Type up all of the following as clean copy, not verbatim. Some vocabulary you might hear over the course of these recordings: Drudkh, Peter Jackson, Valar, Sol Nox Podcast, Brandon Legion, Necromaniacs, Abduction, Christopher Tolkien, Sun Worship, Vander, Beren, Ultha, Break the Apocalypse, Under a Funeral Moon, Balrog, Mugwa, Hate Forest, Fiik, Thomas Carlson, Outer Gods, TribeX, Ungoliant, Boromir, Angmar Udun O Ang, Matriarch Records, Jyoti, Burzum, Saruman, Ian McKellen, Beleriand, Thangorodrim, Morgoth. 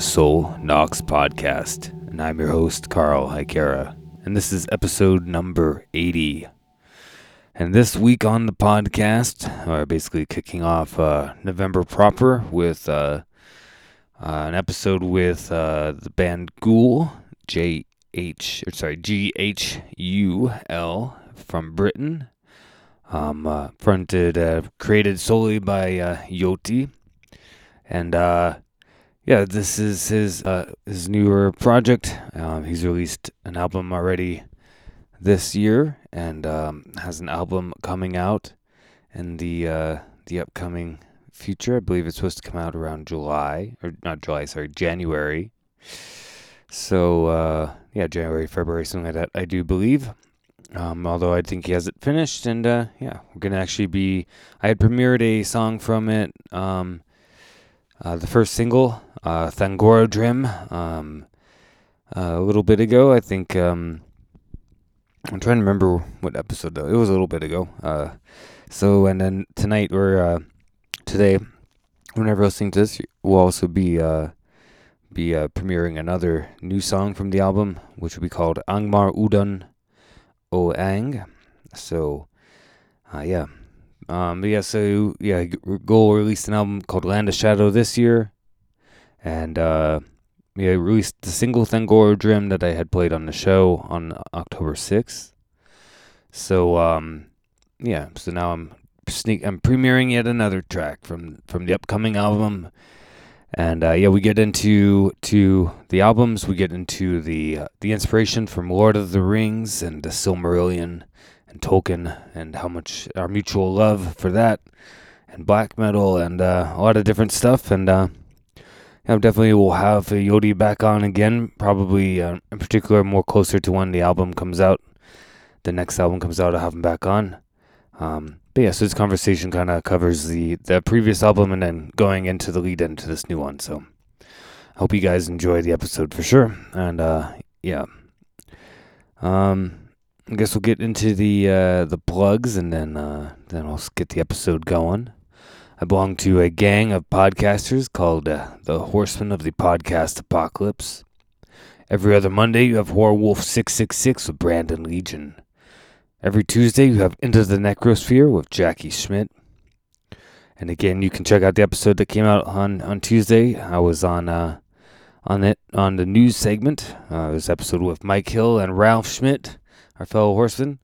the Sol Nox Podcast, and I'm your host, Carl Hikera, and this is episode number 80. And this week on the podcast, we're basically kicking off November proper with an episode with the band Ghûl, G-H-U-L, from Britain, created solely by Jyoti. And this is his newer project. He's released an album already this year, and has an album coming out in the upcoming future. I believe it's supposed to come out around January. So January, February, something like that, I do believe. Although I think he has it finished, and we're gonna actually be. I had premiered a song from it. The first single, Thangorodrim, a little bit ago. I think I'm trying to remember what episode though. It was a little bit ago. And then tonight today, whenever listening to this, we'll also be premiering another new song from the album, which will be called Angmar Udun O Ang. So, Ghûl released an album called Land of Shadow this year, and released the single Thangorodrim that I had played on the show on October 6th. So so now I'm premiering yet another track from the upcoming album, and we get into the albums, we get into the inspiration from Lord of the Rings and the Silmarillion. And Tolkien, and how much our mutual love for that, and black metal, and a lot of different stuff. And definitely we'll have Jyoti back on again, probably in particular more closer to when the album comes out. The next album comes out, I'll have him back on. So this conversation kind of covers the previous album and then going into the lead into this new one. So I hope you guys enjoy the episode for sure. And I guess we'll get into the plugs, and then we'll get the episode going. I belong to a gang of podcasters called the Horsemen of the Podcast Apocalypse. Every other Monday, you have Whorewolf 666 with Brandon Legion. Every Tuesday, you have Into the Necrosphere with Jackie Schmidt. And again, you can check out the episode that came out on Tuesday. I was on the news segment. This episode with Mike Hill and Ralf Schmidt, our fellow horseman,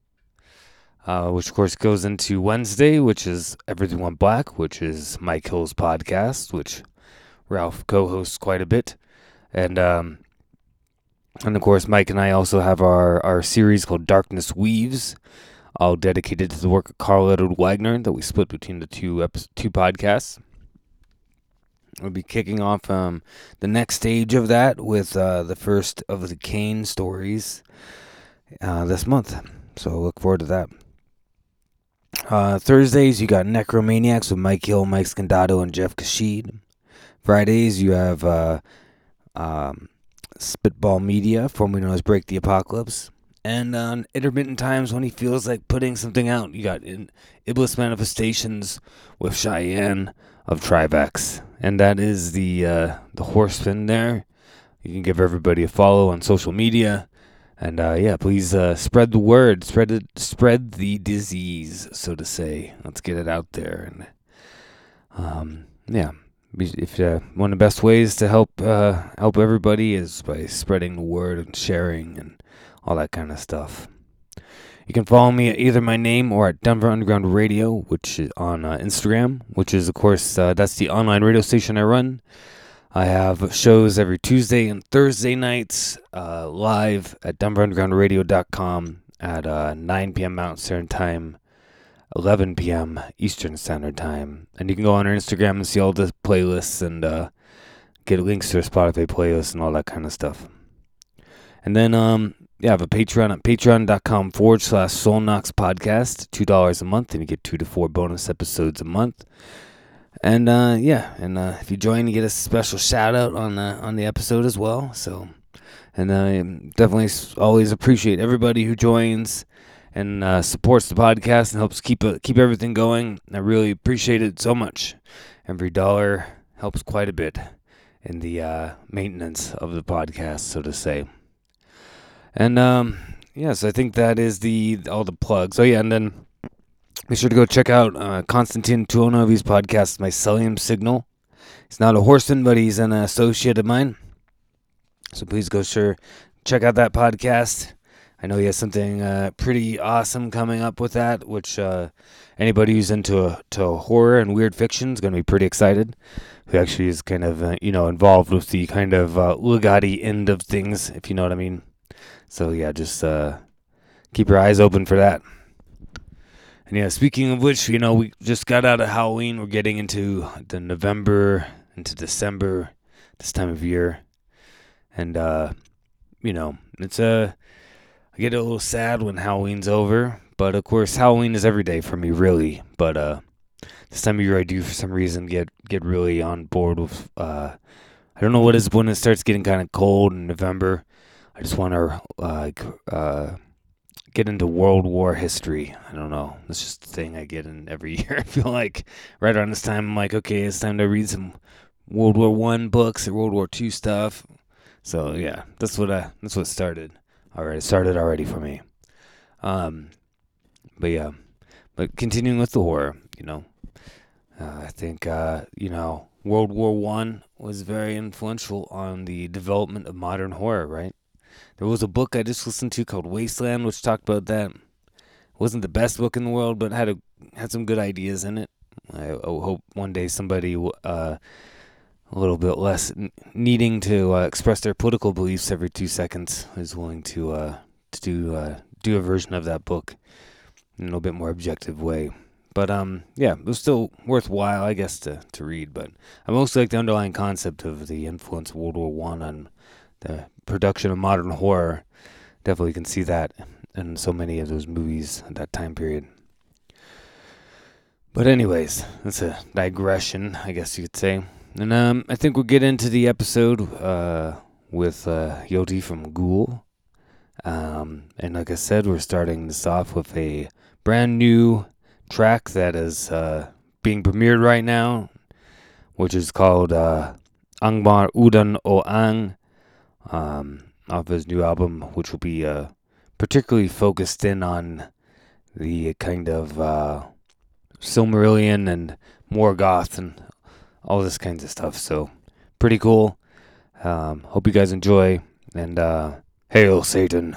which of course goes into Wednesday, which is Everything Went Black, which is Mike Hill's podcast, which Ralph co-hosts quite a bit. And of course, Mike and I also have our series called Darkness Weaves, all dedicated to the work of Carl Edward Wagner that we split between the two podcasts. We'll be kicking off the next stage of that with the first of the Kane stories this month, so look forward to that. Thursdays, you got Necromaniacs with Mike Hill, Mike Scandato, and Jeff Kashid. Fridays, you have Spitball Media, formerly known as Break the Apocalypse. And on intermittent times when he feels like putting something out, you got Iblis Manifestations with Cheyenne of TribeX. And that is the horseman there. You can give everybody a follow on social media. And please spread the word, spread the disease, so to say. Let's get it out there. And if one of the best ways to help everybody is by spreading the word and sharing and all that kind of stuff. You can follow me at either my name or at Denver Underground Radio, which is on Instagram, which is of course that's the online radio station I run. I have shows every Tuesday and Thursday nights live at DenverUndergroundRadio.com at 9 p.m. Mountain Standard Time, 11 p.m. Eastern Standard Time. And you can go on our Instagram and see all the playlists and get links to our Spotify playlists and all that kind of stuff. And then I have a Patreon at patreon.com/SolNoxPodcast, $2 a month, and you get 2 to 4 bonus episodes a month. And if you join, you get a special shout out on the episode as well. So, and I definitely always appreciate everybody who joins and supports the podcast and helps keep everything going. I really appreciate it so much. Every dollar helps quite a bit in the maintenance of the podcast, so to say. And yes, I think that is all the plugs. So yeah, and then be sure to go check out Konstantin Tuonovi's podcast, Mycelium Signal. He's not a horseman, but he's an associate of mine. So please go check out that podcast. I know he has something pretty awesome coming up with that, which anybody who's into horror and weird fiction is going to be pretty excited. Who actually is kind of involved with the kind of Ligati end of things, if you know what I mean. So yeah, just keep your eyes open for that. And yeah, speaking of which, we just got out of Halloween. We're getting into the November, into December, this time of year, and it's a. I get a little sad when Halloween's over, but of course Halloween is every day for me, really. But this time of year, I do for some reason get really on board with. I don't know what it is when it starts getting kind of cold in November. I just want to get into World War history. I don't know. It's just the thing I get in every year. I feel like right around this time, I'm like, okay, it's time to read some World War I books and World War II stuff. So yeah, that's what started. All right, it started already for me. But yeah, but continuing with the horror, I think, World War I was very influential on the development of modern horror, right? There was a book I just listened to called Wasteland, which talked about that. It wasn't the best book in the world, but had some good ideas in it. I hope one day somebody a little bit less needing to express their political beliefs every 2 seconds is willing to do a version of that book in a little bit more objective way. But yeah, it was still worthwhile, I guess, to read. But I mostly like the underlying concept of the influence of World War I on the production of modern horror. Definitely can see that in so many of those movies at that time period. But anyways, that's a digression, I guess you could say. And I think we'll get into the episode with Jyoti from Ghûl. And like I said, we're starting this off with a brand new track that is being premiered right now, which is called Angmar Udun O Ang, off his new album, which will be particularly focused in on the kind of Silmarillion and Morgoth and all this kinds of stuff, so pretty cool. Hope you guys enjoy, and hail Satan.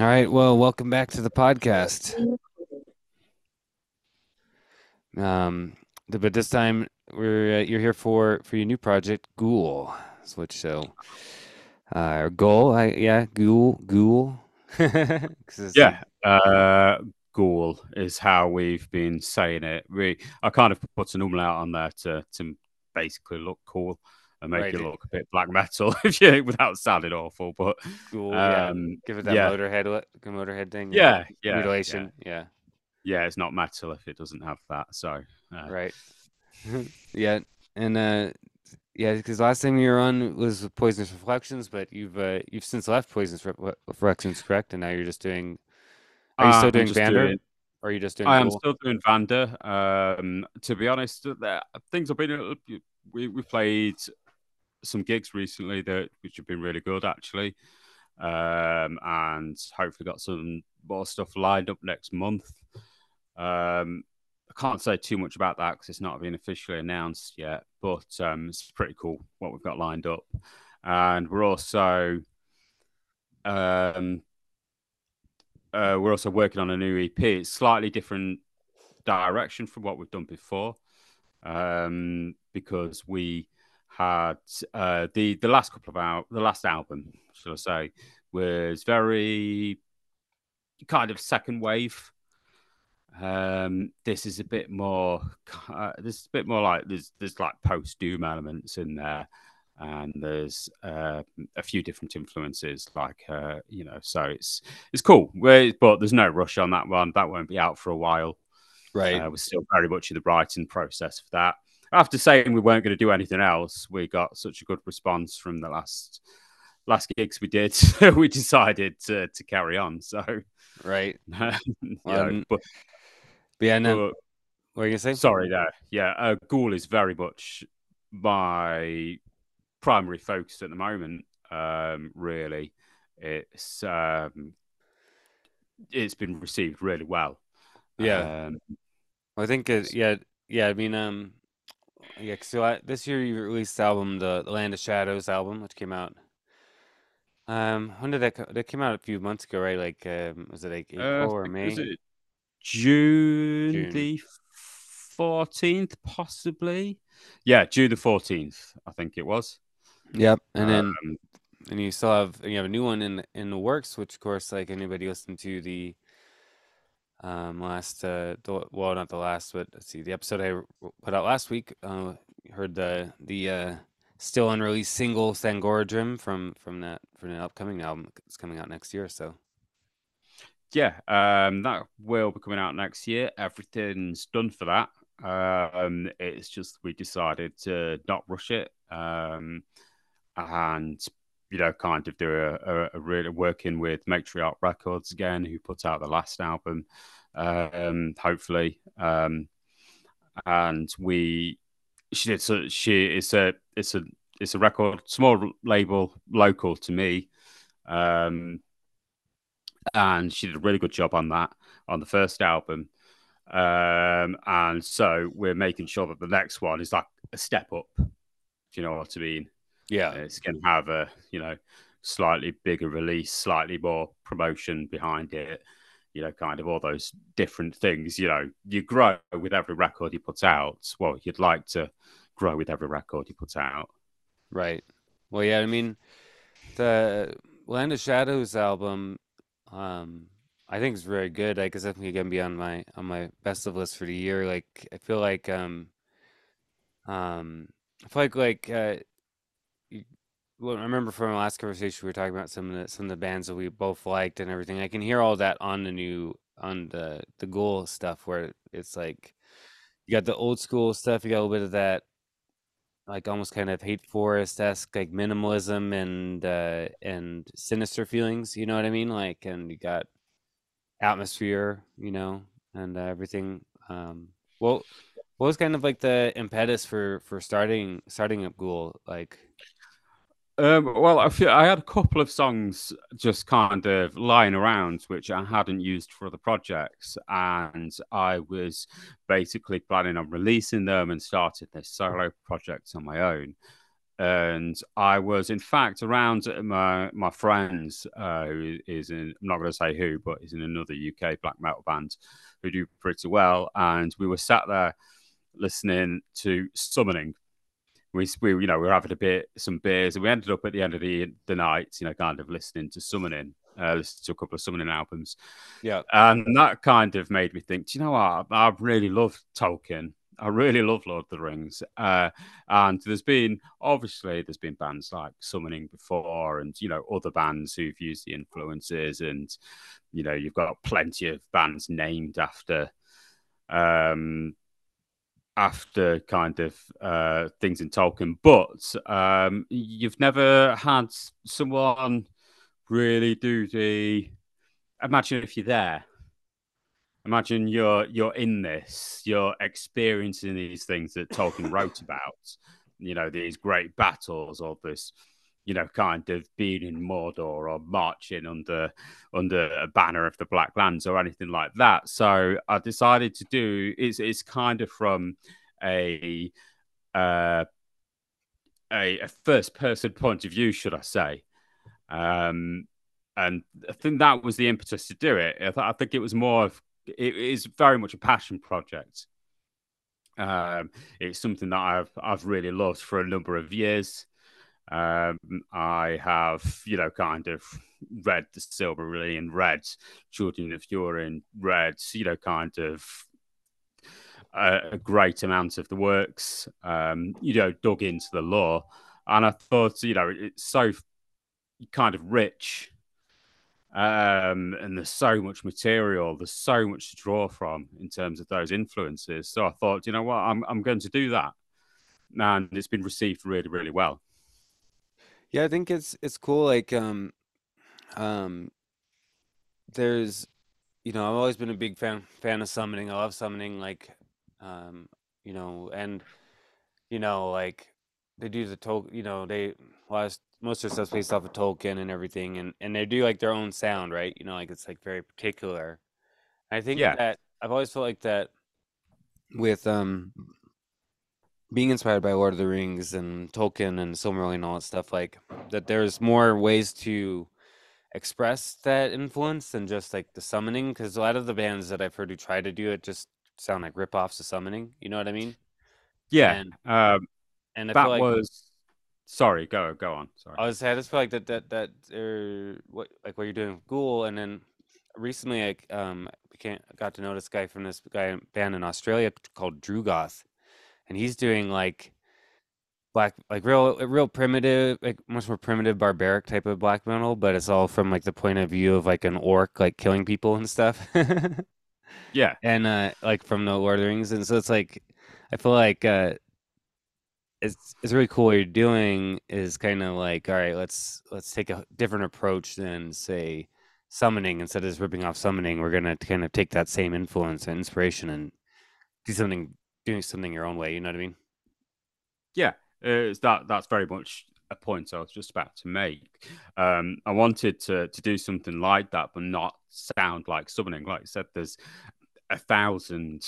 All right. Well, welcome back to the podcast. But this time you're here for your new project, Ghûl. Switch show. Ghûl. Ghûl. Yeah. Ghûl is how we've been saying it. I kind of put an umlaut on there to basically look cool. And make it look a bit black metal without sounding awful, but cool, yeah. Give it that Motorhead thing. Mutilation. Yeah, it's not metal if it doesn't have that. So right. Yeah. And because last time you were on was Poisonous Reflections, but you've since left Poisonous Reflections, correct? And now you're just doing I'm still doing Vander. To be honest, things have been we played some gigs recently which have been really good, actually, and hopefully got some more stuff lined up next month. I can't say too much about that because it's not been officially announced yet, but it's pretty cool what we've got lined up. And we're also working on a new EP. It's slightly different direction from what we've done before, because we had the last couple of hours, the last album, shall I say, was very kind of second wave. This is a bit more. This is a bit more like there's like post doom elements in there, and there's a few different influences, like So it's cool, but there's no rush on that one. That won't be out for a while. Right, we're still very much in the writing process for that. After saying we weren't going to do anything else, we got such a good response from the last gigs we did, we decided to carry on. So, right, what are you going to say? Sorry, there. Yeah, Ghûl is very much my primary focus at the moment. Really, it's been received really well. Yeah, I think yeah. I mean, yeah. So this year you released the album, the Land of Shadows album, which came out. When did that came out a few months ago, right? Like, was it like April or May? Was it June the 14th, possibly? Yeah, June the 14th, I think it was. Yep, and then you still have a new one in the works, which of course, like anybody listening to the. The episode I put out last week, heard the still unreleased single Thangorodrim from the upcoming album that's coming out next year. So yeah, that will be coming out next year. Everything's done for that. It's just we decided to not rush it, and kind of do a really working with Matriarch Records again, who put out the last album, hopefully. And it's a record, small label, local to me. And she did a really good job on that, on the first album. And so we're making sure that the next one is like a step up. Do you know what I mean? Yeah, it's going to have a slightly bigger release, slightly more promotion behind it, kind of all those different things. You grow with every record you put out. Well, you'd like to grow with every record you put out, right? Well, yeah, I mean, the Land of Shadows album, I think is very good. I guess it's definitely going to be on my best of list for the year. Like, I feel like well, I remember from our last conversation we were talking about some of the bands that we both liked and everything. I can hear all that on the Ghûl stuff, where it's like you got the old school stuff, you got a little bit of that, like almost kind of Hate Forest-esque, like minimalism and sinister feelings. You know what I mean? Like, and you got atmosphere, and everything. Well, what was kind of like the impetus for starting up Ghûl, like? Well, I had a couple of songs just kind of lying around, which I hadn't used for other projects, and I was basically planning on releasing them and started this solo project on my own. And I was, in fact, around my friends, who is in, I'm not going to say who, but is in another UK black metal band who do pretty well. And we were sat there listening to Summoning. We were having some beers, and we ended up at the end of the night, kind of listening to Summoning. Listened to a couple of Summoning albums. Yeah. And that kind of made me think, do you know what? I really love Tolkien. I really love Lord of the Rings. And there's been bands like Summoning before, and, other bands who've used the influences, and, you've got plenty of bands named after kind of things in Tolkien. But you've never had someone really do the imagine if you're there. Imagine you're in this, you're experiencing these things that Tolkien wrote about, these great battles, or this, kind of being in Mordor, or marching under a banner of the Black Lands, or anything like that. So I decided to do it's kind of from a first person point of view, should I say. And I think that was the impetus to do it. I think it was more of, it is very much a passion project. It's something that I've really loved for a number of years. I have, kind of read The Silver Lily and read Children of Urine, read, kind of a great amount of the works, dug into the lore. And I thought, it's so kind of rich. And there's so much material, there's so much to draw from in terms of those influences. So I thought, you know what, I'm going to do that, and it's been received really, really well. Yeah, I think it's cool. Like, there's, I've always been a big fan of Summoning. I love Summoning. Like, and like they do the Tolkien. They most of their stuff's based off of Tolkien and everything, and they do like their own sound, right? Like it's like very particular. I think that I've always felt like that with being inspired by Lord of the Rings and Tolkien and Silmarillion and all that stuff, like that there's more ways to express that influence than just like the Summoning, because a lot of the bands that I've heard who try to do it just sound like ripoffs of Summoning. You know what I mean? Yeah. And I that feel like was. Sorry, go on. Sorry. I just feel like that what you're doing with Ghûl, and then recently I got to know this guy from this band in Australia called Drudkh, and he's doing like black, like real primitive, like much more primitive, barbaric type of black metal, but it's all from like the point of view of like an orc, like killing people and stuff. Yeah, and like from the Lord of the Rings, and so it's like I feel like. It's really cool what you're doing is kind of like, all right, let's take a different approach than, say, Summoning. Instead of just ripping off Summoning, we're going to kind of take that same influence and inspiration and do something your own way. You know what I mean? Yeah, that's very much a point I was just about to make. I wanted to do something like that, but not sound like Summoning. Like I said, there's 1,000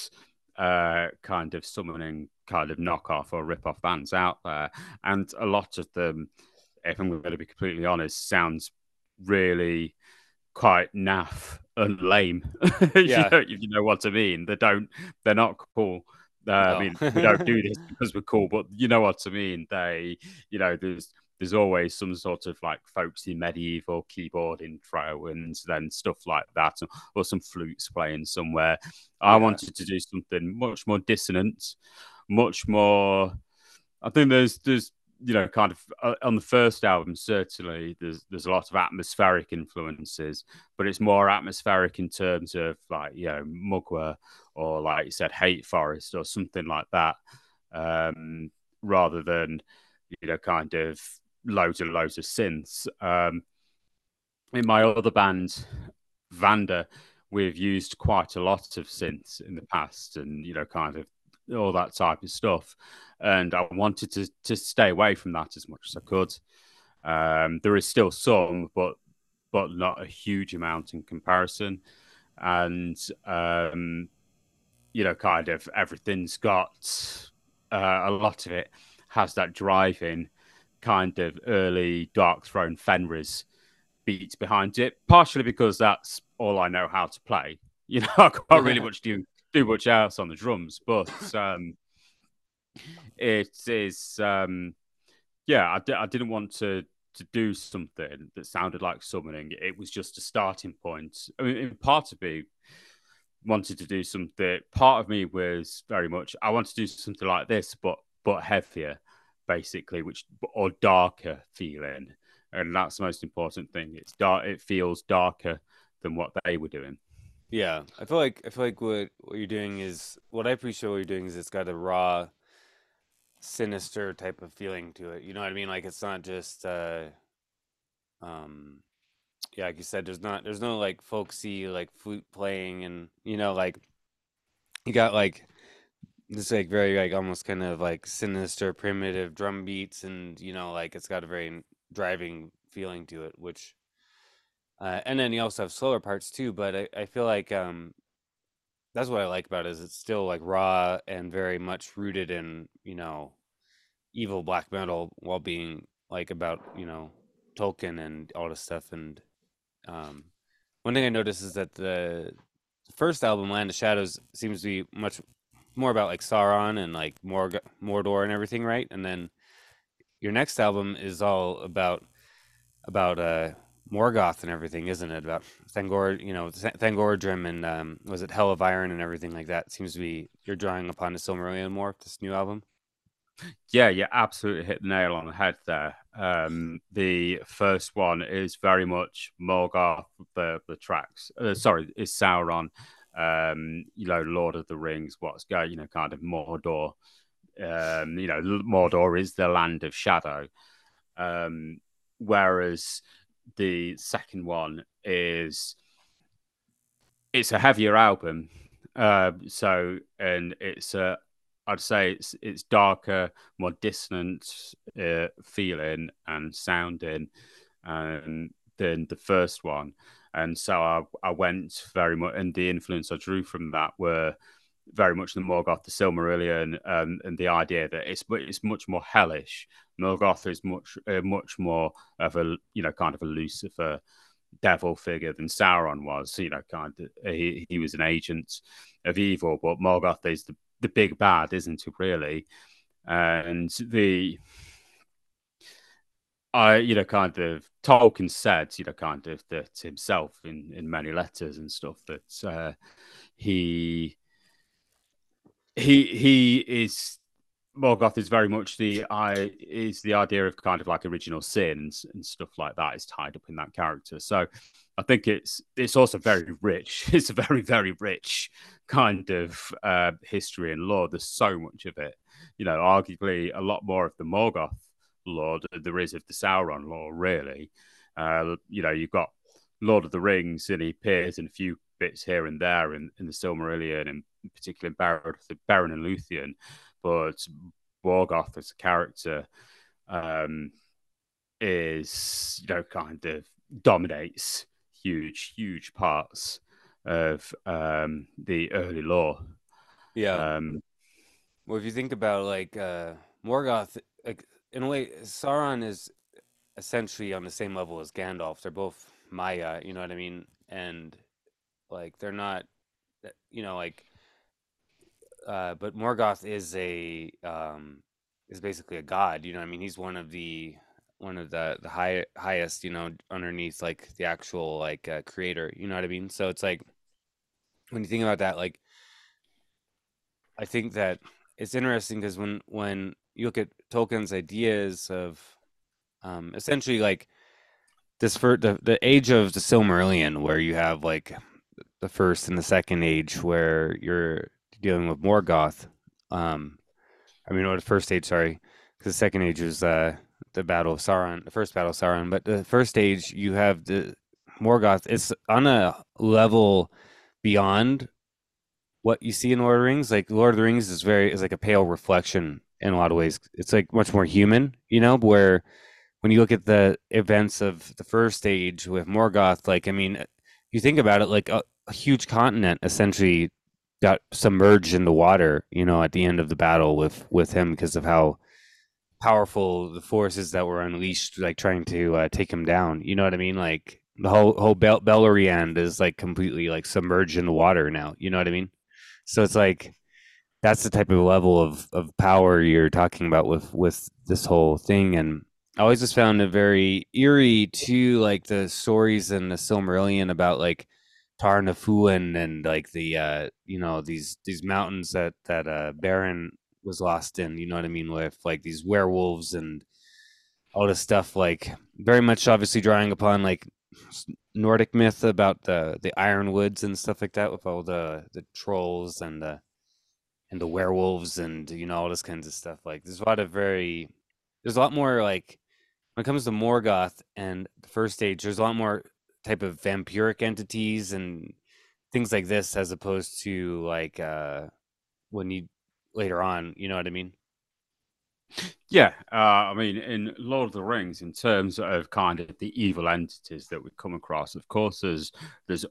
kind of Summoning kind of knockoff or rip-off bands out there, and a lot of them, if I'm going to be completely honest, sounds really quite naff and lame. Yeah. you know what I mean, they're not cool. No. I mean, we don't do this because we're cool, but you know what I mean, they, there's always some sort of like folksy medieval keyboard intro and then stuff like that, or some flutes playing somewhere. Yeah. I wanted to do something much more dissonant, much more. I think there's kind of on the first album, certainly there's a lot of atmospheric influences, but it's more atmospheric in terms of like, Mugwa, or like you said, Hate Forest or something like that, rather than, kind of loads and loads of synths. In my other band, Vander, we've used quite a lot of synths in the past, and kind of all that type of stuff, and I wanted to stay away from that as much as I could. There is still some, but not a huge amount in comparison. And kind of everything's got a lot of it has that driving kind of early Dark Throne Fenris beats behind it, partially because that's all I know how to play. You know, I can't really much do much else on the drums, but it is, I didn't want to do something that sounded like summoning. It was just a starting point. I mean, part of me wanted to do something. Part of me was very much, I want to do something like this, but heavier, basically, which or darker feeling, and that's the most important thing. It's dark. It feels darker than what they were doing. Yeah, I feel like what you're doing is, what I appreciate what you're doing is, it's got a raw, sinister type of feeling to it. You know what I mean? Like, it's not just, yeah, like you said, there's no like folksy like flute playing, and you know, like you got like this like very like almost kind of like sinister primitive drum beats, and you know, like it's got a very driving feeling to it, which. And then you also have slower parts too, but I feel like that's what I like about it, is it's still like raw and very much rooted in, you know, evil black metal, while being like about, you know, Tolkien and all this stuff. And one thing I noticed is that the first album, Land of Shadows, seems to be much more about like Sauron and like Mordor and everything, right? And then your next album is all about Morgoth and everything, isn't it? About Thangorodrim and was it Hell of Iron and everything like that? Seems to be you're drawing upon the Silmarillion more, this new album. Yeah, you absolutely hit the nail on the head there. The first one is very much Morgoth, the tracks. Is Sauron, you know, Lord of the Rings, what's going, you know, kind of Mordor. You know, Mordor is the Land of Shadow, whereas the second one is, it's a heavier album, and it's a, I'd say it's darker, more dissonant feeling and sounding than the first one. And so I went very much, and the influence I drew from that were very much the Morgoth, the Silmarillion, and the idea that it's much more hellish. Morgoth is much more of a, you know, kind of a Lucifer devil figure than Sauron was. You know, kind of, he was an agent of evil, but Morgoth is the big bad, isn't it, really? And you know, kind of Tolkien said, you know, kind of that himself in many letters and stuff, that he is, Morgoth is very much the idea of kind of like original sins and stuff like that is tied up in that character. So I think it's also very rich. It's a very, very rich kind of history and lore. There's so much of it, you know, arguably a lot more of the Morgoth lore than there is of the Sauron lore, really. You know, you've got Lord of the Rings, and he appears in a few bits here and there in the Silmarillion, and in particular in Beren and Luthien, but Morgoth as a character is, you know, kind of dominates huge parts of the early lore. Yeah. Well, if you think about like Morgoth, like in a way, Sauron is essentially on the same level as Gandalf. They're both Maya, you know what I mean, and like they're not, you know, like. But Morgoth is basically a god, you know what I mean? He's one of the highest, you know, underneath like the actual like creator, you know what I mean? So it's like, when you think about that, like, I think that it's interesting, because when you look at Tolkien's ideas of essentially like this, for the age of the Silmarillion, where you have like the first and the second age, where you're dealing with Morgoth, the first age, sorry, because the second age was the Battle of Sauron, the first Battle of Sauron. But the first age, you have the Morgoth. It's on a level beyond what you see in Lord of the Rings. Like Lord of the Rings is like a pale reflection in a lot of ways. It's like much more human, you know. Where when you look at the events of the first age with Morgoth, like, I mean, you think about it, like a huge continent essentially got submerged in the water, you know, at the end of the battle with him, because of how powerful the forces that were unleashed, like trying to take him down. You know what I mean? Like the whole Beleriand is like completely like submerged in the water now. You know what I mean? So it's like that's the type of level of power you're talking about with this whole thing. And I always just found it very eerie too, like the stories in the Silmarillion about like Tar-Nifuin and like the you know, these mountains that Beren was lost in, you know what I mean, with like these werewolves and all this stuff, like very much obviously drawing upon like Nordic myth about the Ironwoods and stuff like that, with all the trolls and the werewolves and, you know, all this kinds of stuff. Like there's a lot more, like when it comes to Morgoth and the First Age, there's a lot more type of vampiric entities and things like this, as opposed to like when you later on, you know what I mean? Yeah, I mean, in Lord of the Rings, in terms of kind of the evil entities that we come across, of course there's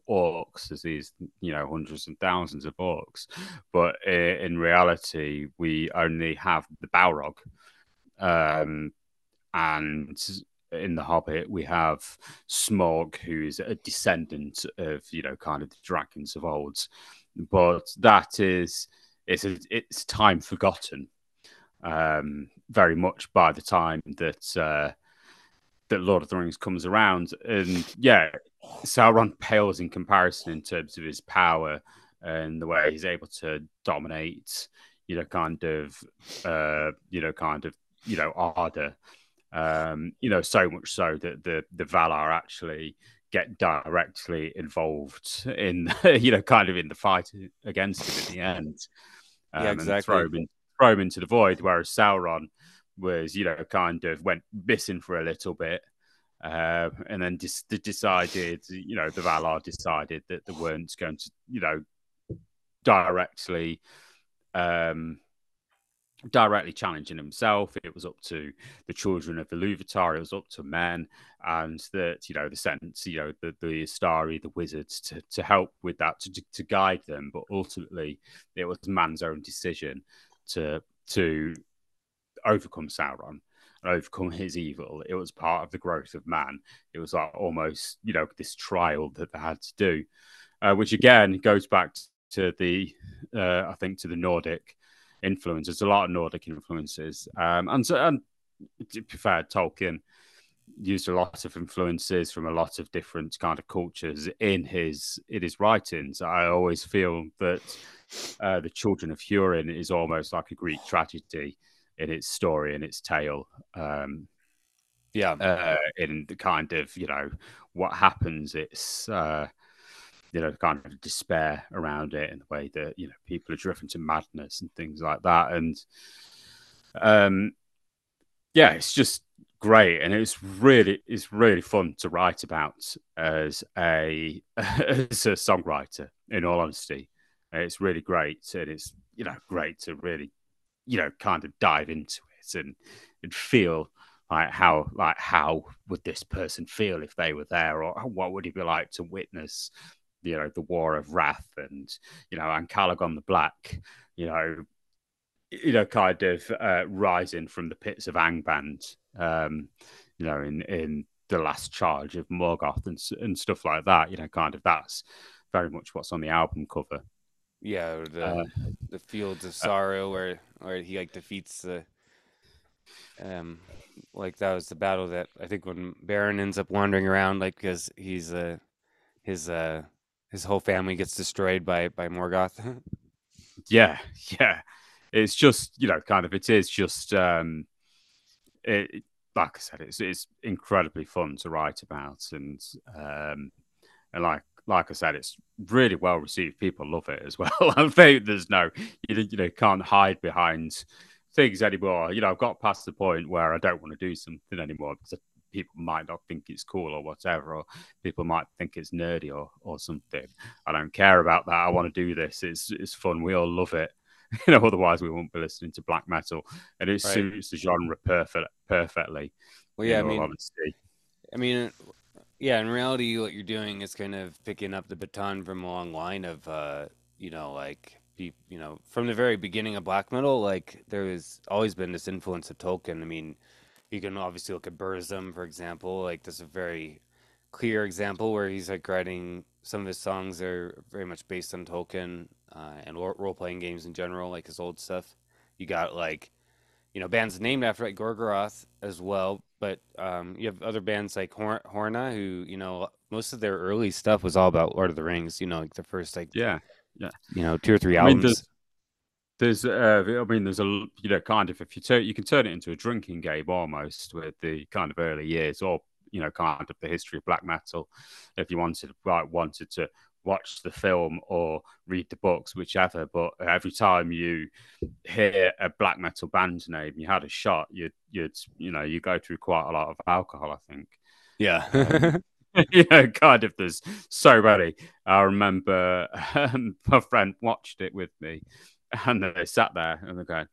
orcs, there's these, you know, hundreds and thousands of orcs, but in reality we only have the Balrog, and in The Hobbit, we have Smaug, who is a descendant of, you know, kind of the dragons of old. But that is, it's time forgotten, very much by the time that that Lord of the Rings comes around. And yeah, Sauron pales in comparison in terms of his power and the way he's able to dominate, you know, kind of, Arda. You know, so much so that the Valar actually get directly involved in, you know, kind of in the fight against him in the end, yeah, exactly. And throw him into the void, whereas Sauron was, you know, kind of went missing for a little bit, and then decided, you know, the Valar decided that they weren't going to, you know, directly challenging himself. It was up to the children of Iluvatar, it was up to men, and that, you know, the sense, you know, the Istari, the wizards, to help with that, to guide them. But ultimately it was man's own decision to overcome Sauron and overcome his evil. It was part of the growth of man. It was like almost, you know, this trial that they had to do, which again goes back to the I think to the Nordic influences, a lot of Nordic influences, and to be fair, Tolkien used a lot of influences from a lot of different kind of cultures in his writings. I always feel that the Children of Húrin is almost like a Greek tragedy in its story and its tale. In the kind of, you know, what happens, it's you know, kind of despair around it, and the way that, you know, people are driven to madness and things like that. And yeah, it's just great, and it's really fun to write about as a songwriter. In all honesty, it's really great, and it's, you know, great to really, you know, kind of dive into it and feel. Like how would this person feel if they were there, or what would it be like to witness, you know, the War of Wrath and, you know, Calagon the Black, you know, kind of rising from the pits of Angband, you know, in the last charge of Morgoth and stuff like that. You know, kind of that's very much what's on the album cover. Yeah, the Fields of Sorrow, where he like defeats the. Like that was the battle that I think when Beren ends up wandering around, like, because he's his whole family gets destroyed by Morgoth. yeah, it's just, you know, kind of, it is just it, like I said, it's incredibly fun to write about, and like I said, it's really well received. People love it as well. I think there's no, you know, can't hide behind things anymore. You know, I've got past the point where I don't want to do something anymore because people might not think it's cool or whatever, or people might think it's nerdy or something. I don't care about that. I want to do this. It's fun. We all love it. You know, otherwise we won't be listening to black metal, and it right. Suits the genre perfectly. Well, yeah, I mean, yeah. In reality, what you're doing is kind of picking up the baton from a long line of, you know, like. you know, from the very beginning of black metal, like there has always been this influence of Tolkien. I mean, you can obviously look at Burzum, for example. Like there's a very clear example where he's like writing, some of his songs are very much based on Tolkien and role-playing games in general, like his old stuff. You got like, you know, bands named after like Gorgoroth as well. But you have other bands like Horna, who, you know, most of their early stuff was all about Lord of the Rings, you know, like the first, like, you know, 2 or 3 albums. I mean, there's a, you know, kind of, if you you can turn it into a drinking game almost with the kind of early years or, you know, kind of the history of black metal. If you wanted to watch the film or read the books, whichever, but every time you hear a black metal band name, you had a shot. You know, you go through quite a lot of alcohol, I think. Yeah. You know, God, if there's so many. I remember my friend watched it with me, and they sat there and they're going,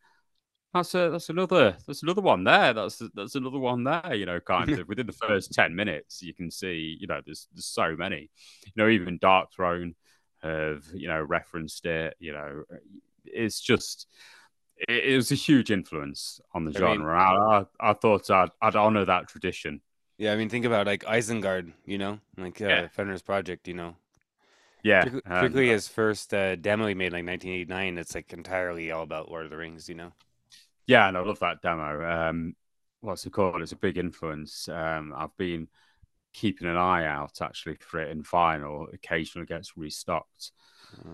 That's another one there. That's another one there. You know, kind of within the first 10 minutes, you can see. You know, there's so many. You know, even Dark Throne have referenced it. You know, it's just it was a huge influence on the genre. I thought I'd honor that tradition. Yeah, I mean, think about like Isengard. You know, like Fenrir's Project. You know, particularly his first demo he made like 1989. It's like entirely all about Lord of the Rings. You know. Yeah, and I love that demo. What's it called? It's a big influence. I've been keeping an eye out, actually, for it in vinyl. Occasionally gets restocked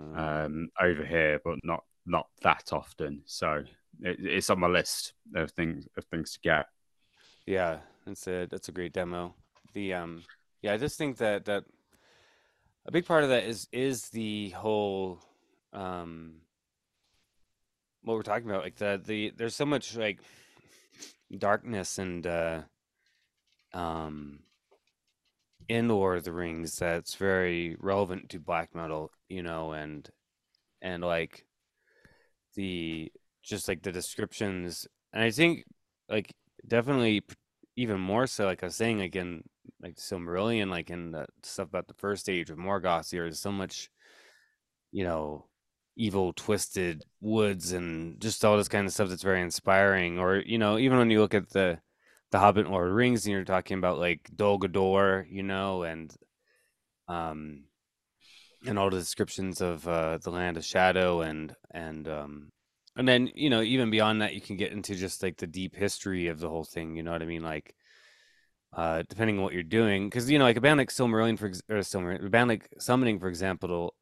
over here, but not that often. So it's on my list of things to get. Yeah, that's a great demo. The I just think that a big part of that is the whole what we're talking about, like there's so much like darkness and in Lord of the Rings that's very relevant to black metal, you know, and like the just like the descriptions, and I think like definitely even more so, like I was saying, like in like Silmarillion, like in the stuff about the First Age of Morgoth, there's so much, you know, evil twisted woods and just all this kind of stuff that's very inspiring. Or, you know, even when you look at the Hobbit and Lord of the Rings, and you're talking about like Dol Guldur, you know, and all the descriptions of the Land of Shadow and then, you know, even beyond that, you can get into just like the deep history of the whole thing, you know what I mean? Like depending on what you're doing, because, you know, like a band like Silmarillion a band like Summoning, for example,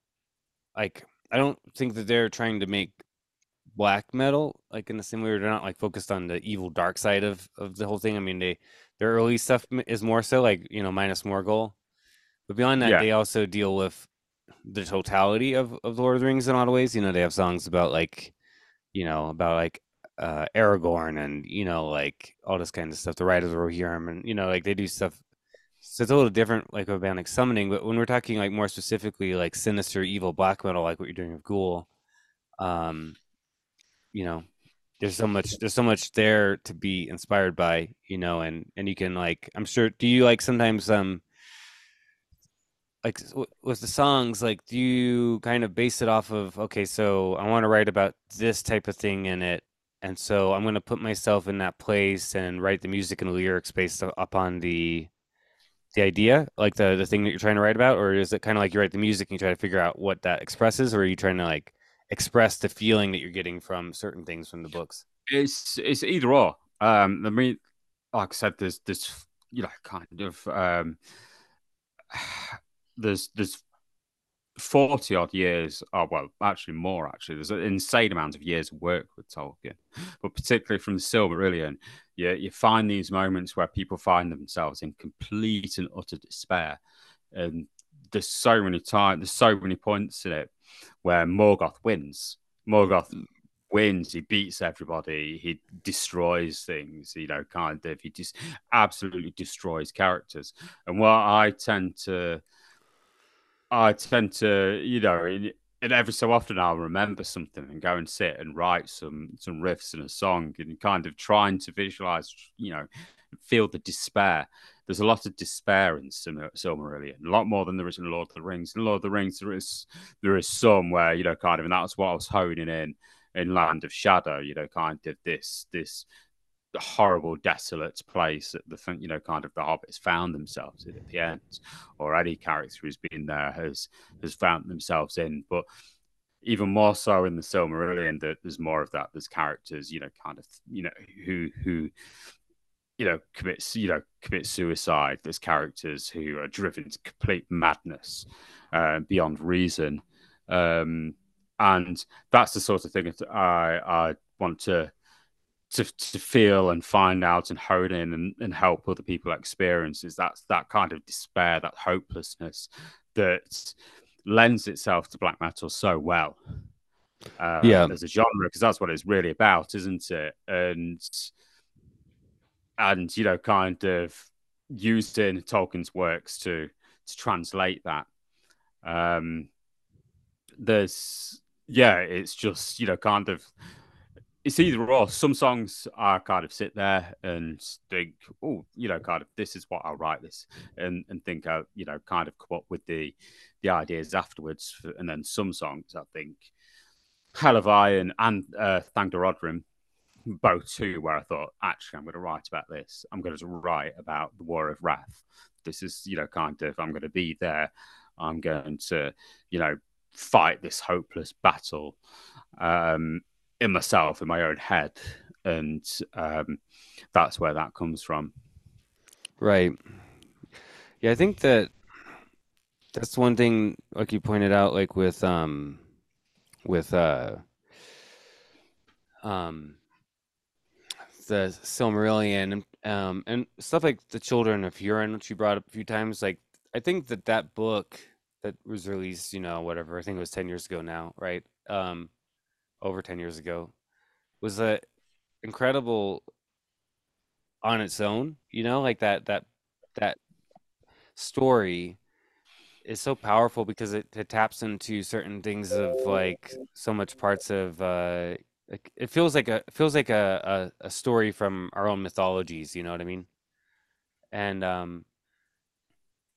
like I don't think that they're trying to make black metal, like in the same way, they're not like focused on the evil dark side of the whole thing. I mean, their early stuff is more so like, you know, Minas Morgul, but beyond that, they also deal with the totality of Lord of the Rings in a lot of ways. You know, they have songs about like, you know, about like Aragorn and, you know, like all this kind of stuff, the Rite of the Rohirrim, and, you know, like they do stuff. So it's a little different, like a band like Summoning, but when we're talking like more specifically like sinister, evil black metal, like what you're doing with Ghûl, you know, there's so much there to be inspired by, you know, and you can like, I'm sure, do you like sometimes like with the songs, like do you kind of base it off of, okay, so I want to write about this type of thing in it, and so I'm going to put myself in that place and write the music and the lyrics based upon the idea, like the thing that you're trying to write about? Or is it kind of like you write the music and you try to figure out what that expresses, or are you trying to like express the feeling that you're getting from certain things from the books? It's either or. I mean, like I said, there's you know, kind of there's 40 odd years, oh well, actually more, actually there's an insane amount of years of work with Tolkien, but particularly from the Silmarillion, you find these moments where people find themselves in complete and utter despair, and there's so many points in it where Morgoth wins, he beats everybody, he destroys things, you know, kind of, he just absolutely destroys characters. And what I tend to, you know, and every so often I'll remember something and go and sit and write some riffs in a song and kind of trying to visualize, you know, feel the despair. There's a lot of despair in Silmarillion, a lot more than there is in Lord of the Rings. In Lord of the Rings, there is some where, you know, kind of, and that's what I was honing in Land of Shadow, you know, kind of this horrible, desolate place that the, you know, kind of the hobbits found themselves in at the end, or any character who's been there has found themselves in. But even more so in the Silmarillion, that there's more of that. There's characters, you know, kind of, you know, who you know, commit suicide. There's characters who are driven to complete madness beyond reason, and that's the sort of thing that I want to feel and find out and hone in and help other people experience. Is that kind of despair, that hopelessness that lends itself to black metal so well, as a genre, because that's what it's really about, isn't it? And you know, kind of used in Tolkien's works to translate that. It's just, you know, kind of, it's either or. Some songs I kind of sit there and think, oh, you know, kind of, this is what I'll write this, and think, you know, kind of come up with the ideas afterwards. And then some songs, I think, Hell of Iron and Thangorodrim, both two where I thought, actually, I'm going to write about this. I'm going to write about the War of Wrath. This is, you know, kind of, I'm going to be there. I'm going to, you know, fight this hopeless battle in myself, in my own head. And that's where that comes from. Right. Yeah, I think that's one thing, like you pointed out, like with the Silmarillion and stuff like the Children of Hurin, which you brought up a few times. Like, I think that book that was released, you know, whatever, I think it was 10 years ago now, right? Over 10 years ago, was a incredible on its own, you know, like that story is so powerful because it taps into certain things of like so much parts of it feels like a story from our own mythologies, you know what I mean?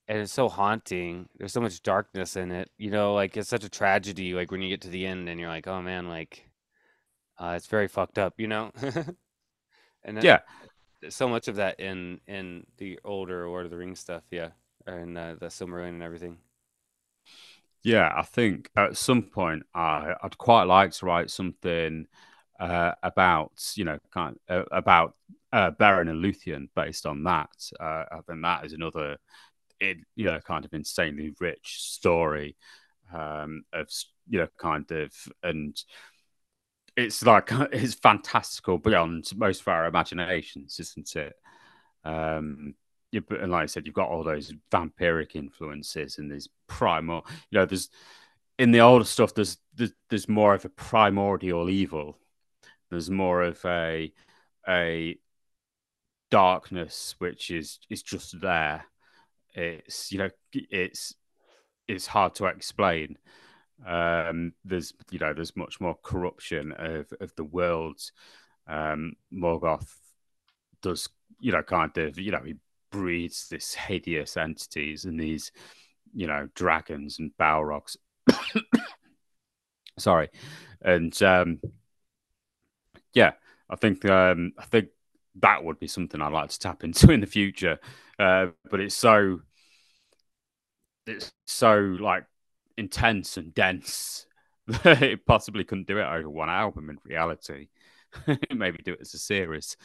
And it's so haunting. There's so much darkness in it, you know, like it's such a tragedy, like when you get to the end and you're like, oh man, like it's very fucked up, you know? And then, yeah, so much of that in the older Lord of the Rings stuff, yeah, and the Silmarillion and everything. Yeah, I think at some point I'd quite like to write something about, you know, about Beren and Luthien based on that. I think that is another, you know, kind of insanely rich story of, you know, kind of, and it's like, it's fantastical beyond most of our imaginations, isn't it? And like I said, you've got all those vampiric influences and there's primal, you know, there's in the older stuff, there's more of a primordial evil. There's more of a darkness, which is just there. It's, you know, it's hard to explain. There's, you know, there's much more corruption of the world. Morgoth does, you know, kind of, you know, he breeds this hideous entities and these, you know, dragons and balrogs. Sorry. And yeah, I think that would be something I'd like to tap into in the future. But it's so like intense and dense that it possibly couldn't do it over one album in reality. Maybe do it as a series.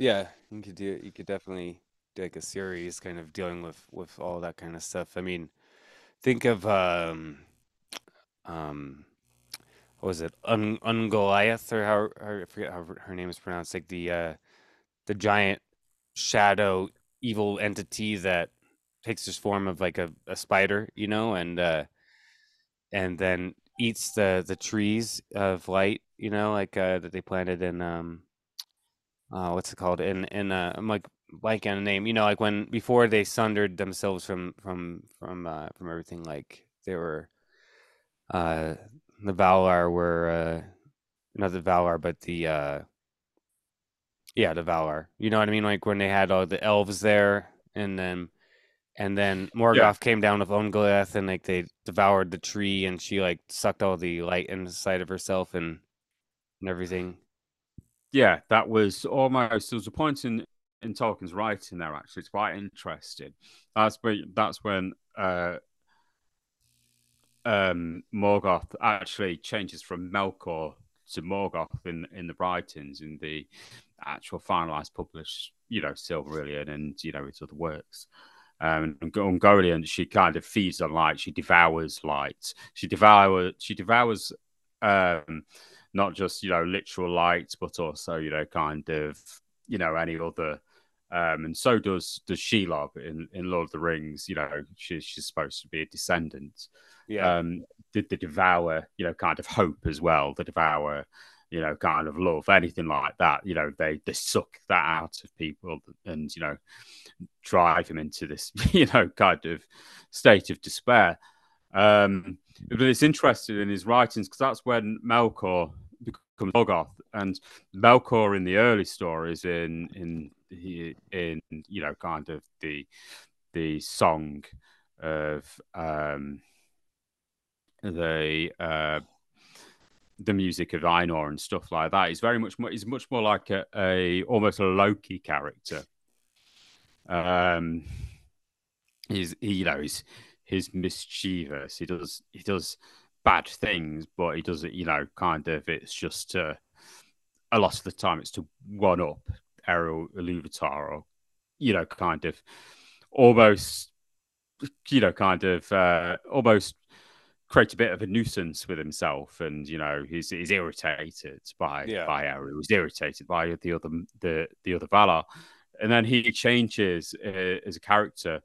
Yeah, you could do it. You could definitely, like, a series kind of dealing with all that kind of stuff. I mean, think of what was it, Ungoliath, or how I forget how her name is pronounced, like the giant shadow evil entity that takes this form of like a spider, you know, and then eats the trees of light, you know, like that they planted in what's it called, in like blank on a name, you know, like when before they sundered themselves from everything, like they were the Valar were not the Valar, but the Yeah, the Valar. You know what I mean? Like when they had all the elves there, and then Morgoth came down with Ongoliath, and like they devoured the tree, and she like sucked all the light inside of herself and everything. Yeah, that was almost, there was a point in Tolkien's writing there, actually. It's quite interesting. That's when Morgoth actually changes from Melkor to Morgoth in the writings, in the actual finalized published, Silmarillion and, his other works. And Ungoliant, she kind of feeds on light. She devours light. She devours not just, literal light, but also, kind of, any other. And so does Shelob in Lord of the Rings. She's supposed to be a descendant. Yeah. They devour, kind of hope as well. They devour, kind of love, anything like that. They suck that out of people and, drive them into this, kind of state of despair. But it's interesting in his writings because that's when Melkor becomes Morgoth, and Melkor in the early stories in kind of the song of the music of Ainur and stuff like that. He's very much more, like a almost a Loki character. He's mischievous. He does bad things, but he does it, kind of. It's just a lot of the time it's to one up Errol Iluvatar, or kind of almost, almost create a bit of a nuisance with himself, and he's irritated by Eru. He's irritated by the other Valar, and then he changes as a character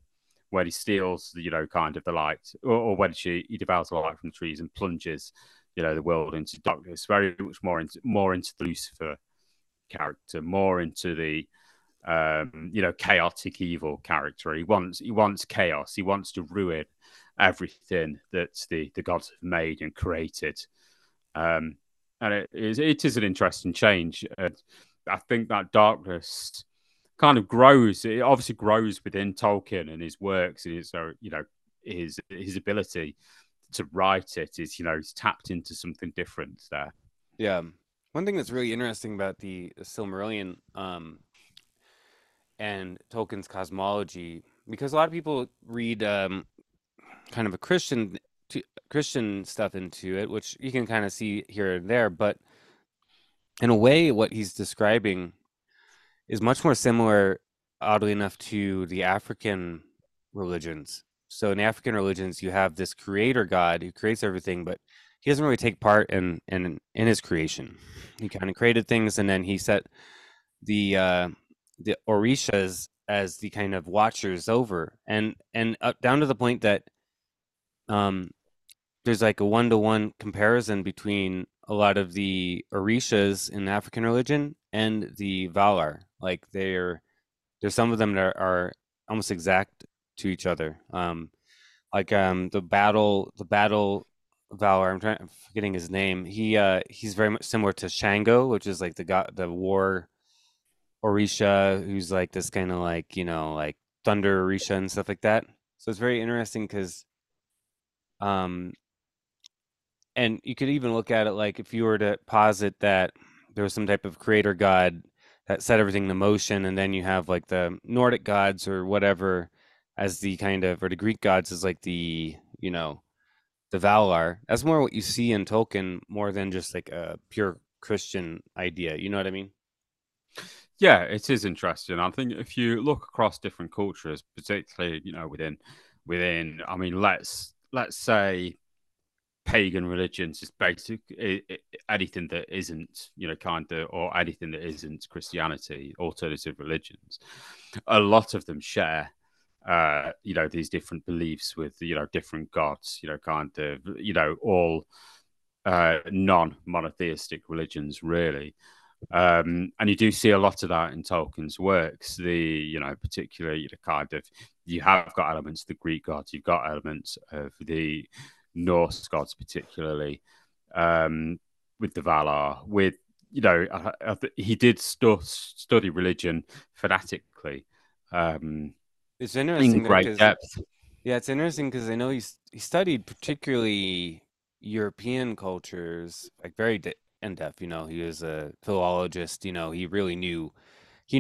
when he steals the light, or when he devours the light from the trees and plunges the world into darkness. Very much more into the Lucifer character, more into the chaotic evil character. He wants chaos. He wants to ruin everything that the gods have made and created, and it is an interesting change. I think that darkness kind of grows. It obviously grows within Tolkien and his works, and his ability to write it is, he's tapped into something different there. Yeah, one thing that's really interesting about the Silmarillion and Tolkien's cosmology, because a lot of people read kind of a Christian stuff into it, which you can kind of see here and there, but in a way, what he's describing is much more similar, oddly enough, to the African religions. So in African religions, you have this creator God who creates everything, but he doesn't really take part in his creation. He kind of created things, and then he set the orishas as the kind of watchers over, and up down to the point that there's like a one-to-one comparison between a lot of the orishas in African religion and the Valar. Like there's some of them that are almost exact to each other. The battle Valar, I'm forgetting his name. He's very much similar to Shango, which is like the war orisha, who's like this kind of like, like thunder orisha and stuff like that. So it's very interesting because, and you could even look at it like if you were to posit that there was some type of creator god that set everything into motion, and then you have like the Nordic gods or whatever as the kind of, or the Greek gods as like the, the Valar. That's more what you see in Tolkien, more than just like a pure Christian idea. You know what I mean? Yeah, it is interesting. I think if you look across different cultures, particularly, within, I mean, let's say pagan religions is anything that isn't, or anything that isn't Christianity, alternative religions. A lot of them share, these different beliefs with, different gods, all non-monotheistic religions, really. And you do see a lot of that in Tolkien's works. Particularly you have got elements of the Greek gods, you've got elements of the Norse gods, particularly with the Valar, with you know, he did study religion fanatically. It's interesting in great depth. Yeah, it's interesting because I know he studied particularly European cultures, like very in depth. You know, he was a philologist. You know, he really knew. He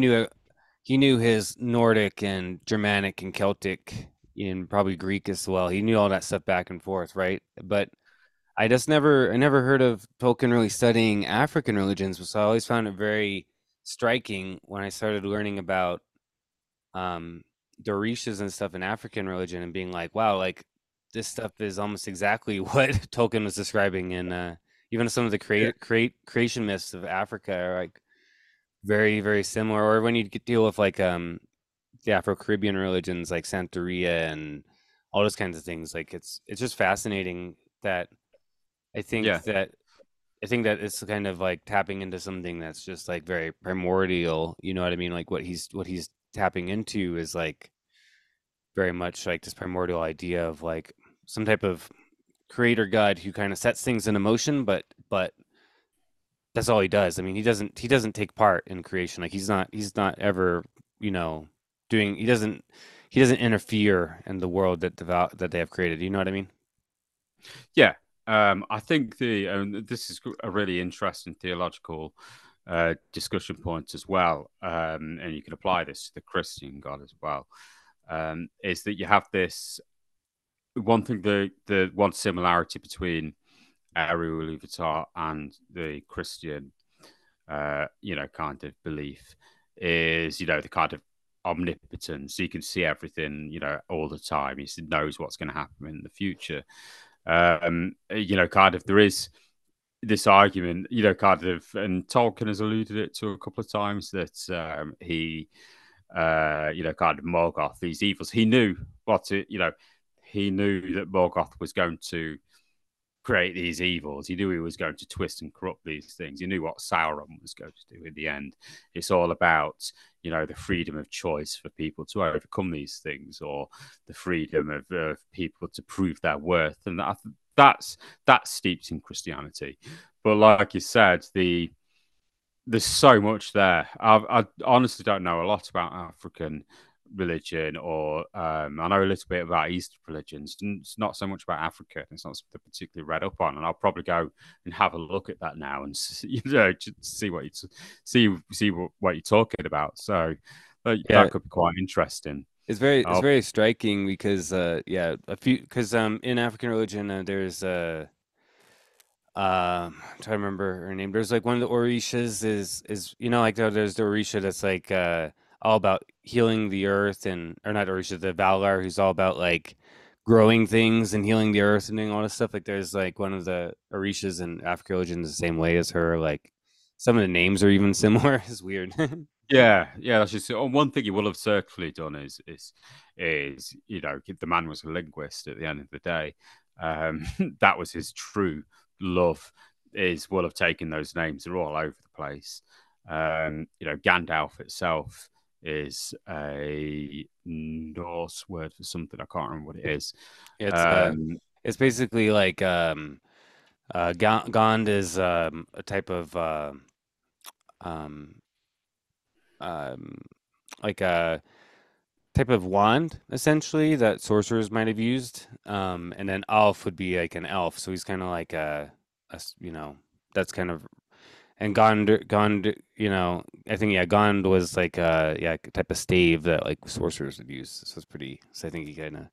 knew his Nordic and Germanic and Celtic and probably Greek as well. He knew all that stuff back and forth, right? But I never heard of Tolkien really studying African religions, so I always found it very striking when I started learning about Derishas and stuff in African religion and being like, wow, like this stuff is almost exactly what Tolkien was describing in even some of the creation myths of Africa are like very, very similar. Or when you deal with like the Afro-Caribbean religions like Santeria and all those kinds of things, like it's just fascinating that I think that it's kind of like tapping into something that's just like very primordial. You know what I mean? Like what he's tapping into is like very much like this primordial idea of like some type of creator god who kind of sets things in motion, but that's all he does. I mean, he doesn't take part in creation. Like he's not ever, you know, doing, he doesn't interfere in the world that they have created. You know what I mean? Yeah. I think this is a really interesting theological discussion point as well, and you can apply this to the Christian God as well, is that you have this one thing, the one similarity between Eru Iluvatar and the Christian, you know, kind of belief is, you know, the kind of omnipotence. He can see everything, you know, all the time. He knows what's going to happen in the future. You know, kind of there is this argument, you know, kind of, and Tolkien has alluded it to a couple of times that he you know, kind of Morgoth, these evils, he knew that Morgoth was going to create these evils. He knew he was going to twist and corrupt these things. He knew what Sauron was going to do in the end. It's all about, you know, the freedom of choice for people to overcome these things, or the freedom of people to prove their worth. And that's steeped in Christianity. But like you said, there's so much there. I honestly don't know a lot about African religion, or I know a little bit about Eastern religions. It's not so much about Africa. It's not something particularly read up on, and I'll probably go and have a look at that now and see what you're talking about. So that could be quite interesting. It's very striking because in African religion there's I'm trying to remember her name. There's like one of the Orishas is you know, like there's the Orisha that's like all about healing the earth, and or not Orisha, the Valar, who's all about like growing things and healing the earth and doing all this stuff. Like there's like one of the Orishas in African religion the same way as her. Like some of the names are even similar. It's weird. yeah. That's just one thing you will have certainly done is you know, the man was a linguist at the end of the day. That was his true love. Will have taken those names. They're all over the place. You know, Gandalf itself is a Norse word for something. I can't remember what it is. It's basically like Gand is a type of like a type of wand essentially that sorcerers might have used, and then Alf would be like an elf, so he's kind of like a you know, that's kind of. And Gond, you know, I think, yeah, Gond was like a type of stave that like sorcerers would use. So it's pretty. So I think he kind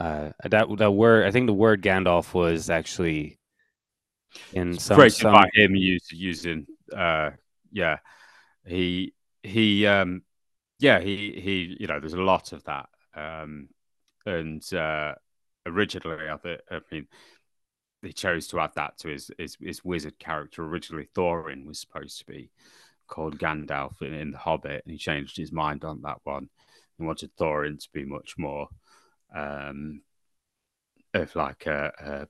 of that word. I think the word Gandalf was actually in some. Created by him using. He you know, there's a lot of that. Originally, I mean. They chose to add that to his wizard character. Originally, Thorin was supposed to be called Gandalf in The Hobbit, and he changed his mind on that one. He wanted Thorin to be much more of like a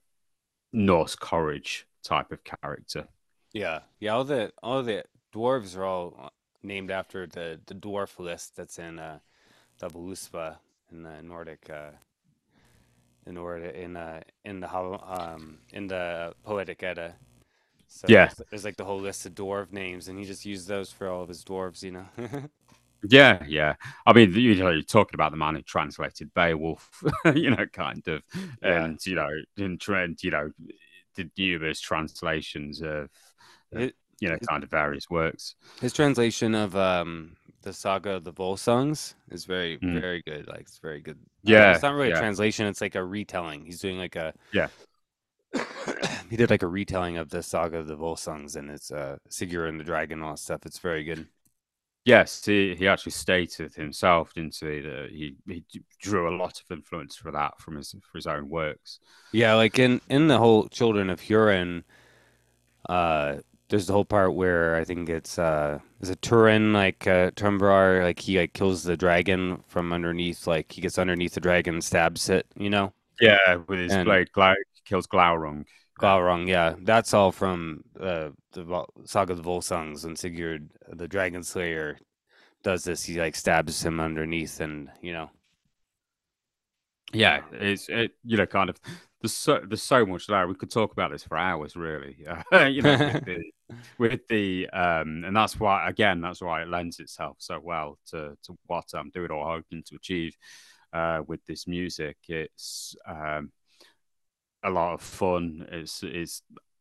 Norse courage type of character. Yeah. All the dwarves are all named after the dwarf list that's in Tabooluspa in the Nordic. In order in the poetic Edda, So yeah, there's like the whole list of dwarf names, and he just used those for all of his dwarves, you know. Yeah, yeah. I mean, you know, you're talking about the man who translated Beowulf, you know, kind of, and you know, and you know, did numerous translations of, you know, kind of various works. His translation of the Saga of the Volsungs is very, very good. Like, it's very good. Yeah, it's not really a translation; it's like a retelling. He's doing like a He did like a retelling of the Saga of the Volsungs, and it's Sigurd and the Dragon, all that stuff. It's very good. Yes, he actually stated himself, didn't he, that he drew a lot of influence for that from his own works. Yeah, like in the whole Children of Hurin, there's the whole part where I think it's is it Turin, like Tumbrar, like he like kills the dragon from underneath, like he gets underneath the dragon, stabs it, you know? Yeah, with his blade, kills Glaurung. Glaurung, yeah, that's all from the Saga of the Volsungs. And Sigurd, the Dragon Slayer, does this. He like stabs him underneath, and you know, yeah, it's you know, kind of. There's so much there. We could talk about this for hours, really. You know, and that's why it lends itself so well to what I'm doing or hoping to achieve with this music. It's a lot of fun. It's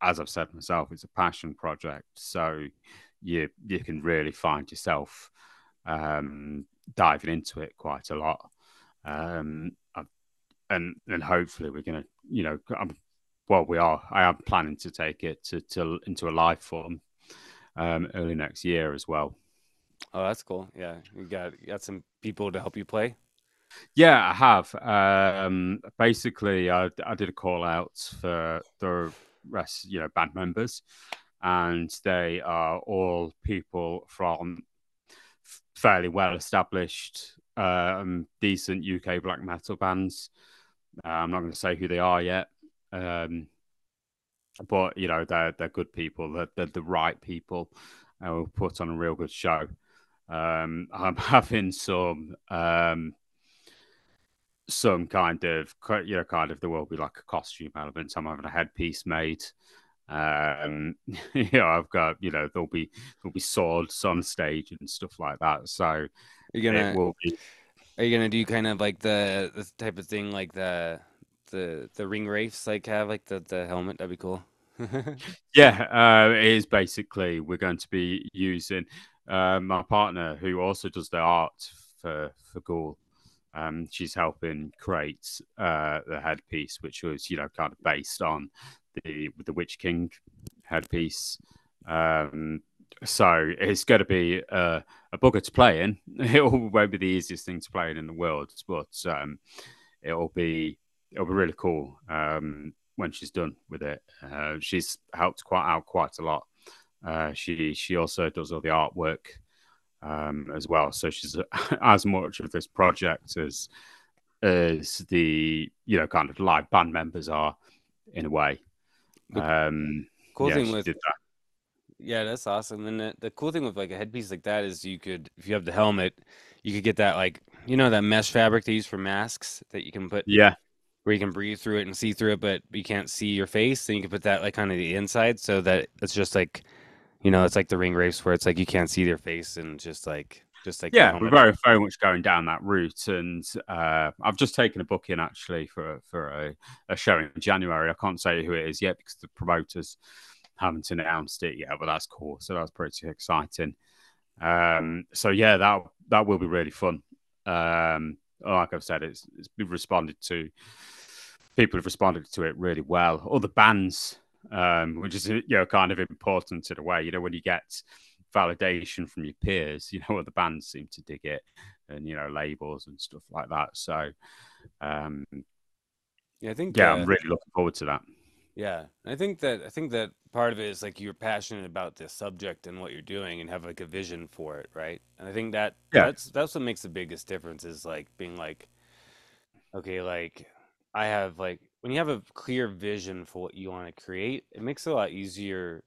as I've said myself, it's a passion project, so you can really find yourself diving into it quite a lot, and hopefully we're gonna, you know, I am planning to take it to into a live form early next year as well. Oh, that's cool. Yeah, you got some people to help you play. Yeah, I have. Basically, I did a call out for the rest, you know, band members, and they are all people from fairly well-established, decent UK black metal bands. I'm not going to say who they are yet, but you know, they're good people. They're the right people, and we'll put on a real good show. I'm having some kind of, you know, there will be like a costume element. I'm having a headpiece made. You know, I've got, you know, there'll be swords on stage and stuff like that. So are you gonna do kind of like the type of thing like the ring wraiths, like have like the helmet? That'd be cool. Yeah, it is. Basically, we're going to be using my partner, who also does the art for Ghûl. She's helping create the headpiece, which was, you know, kind of based on the Witch King headpiece. So it's going to be a bugger to play in. It won't be the easiest thing to play in the world, but it'll be really cool when she's done with it. She's helped quite a lot. She also does all the artwork as well, so she's as much of this project as the, you know, kind of live band members are, in a way. That's awesome. And the cool thing with like a headpiece like that is you could, if you have the helmet, you could get that, like, you know, that mesh fabric they use for masks that you can put, yeah, where you can breathe through it and see through it, but you can't see your face. Then you can put that like kind of the inside, so that it's just like, you know, it's like the ring wraiths, where it's like you can't see their face, and just like yeah, we're very much going down that route. And I've just taken a booking actually for a show in January. I can't say who it is yet because the promoters haven't announced it yet, but that's cool. So that's pretty exciting. So yeah, that will be really fun. Like I've said, it's been responded to. People have responded to it really well. All the bands. Which is, you know, kind of important in a way. You know, when you get validation from your peers, you know, the bands seem to dig it, and you know, labels and stuff like that. So yeah, I think I'm really looking forward to that. Yeah, I think that part of it is like you're passionate about this subject and what you're doing, and have like a vision for it, right? And I think that that's what makes the biggest difference, is like being like, okay, like I have like. When you have a clear vision for what you want to create, it makes it a lot easier,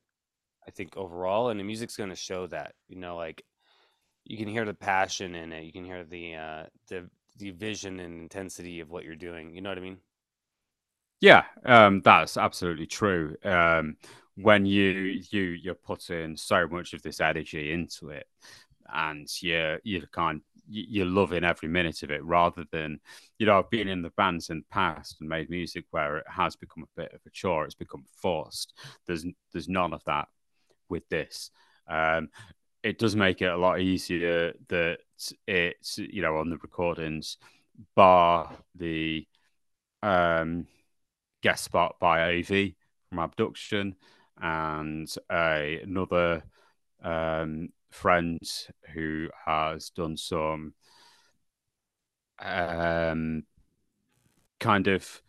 I think, overall. And the music's going to show that, you know, like you can hear the passion in it. You can hear the vision and intensity of what you're doing. You know what I mean? Yeah, that's absolutely true. when you're putting so much of this energy into it, and you're loving every minute of it, rather than, you know, I've been in the bands in the past and made music where it has become a bit of a chore, it's become forced. There's none of that with this. It does make it a lot easier that it's, you know, on the recordings, bar the guest spot by AV from Abduction and another friend who has done some kind of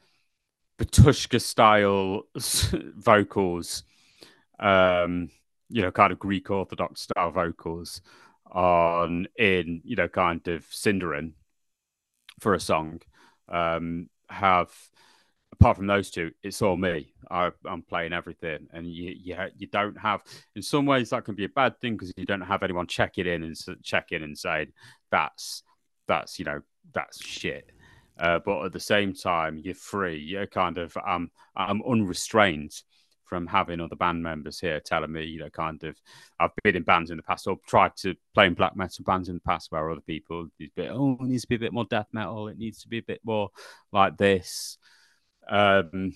Batushka style vocals, you know, kind of Greek Orthodox style vocals on, in, you know, kind of Sindarin for a song. Have, apart from those two, it's all me. I'm playing everything, and you don't have. In some ways, that can be a bad thing because you don't have anyone check in and say that's you know, that's shit. But at the same time, you're free. You're kind of I'm unrestrained from having other band members here telling me, you know, kind of, I've been in bands in the past, or tried to play in black metal bands in the past where other people, it needs to be a bit more death metal, it needs to be a bit more like this. In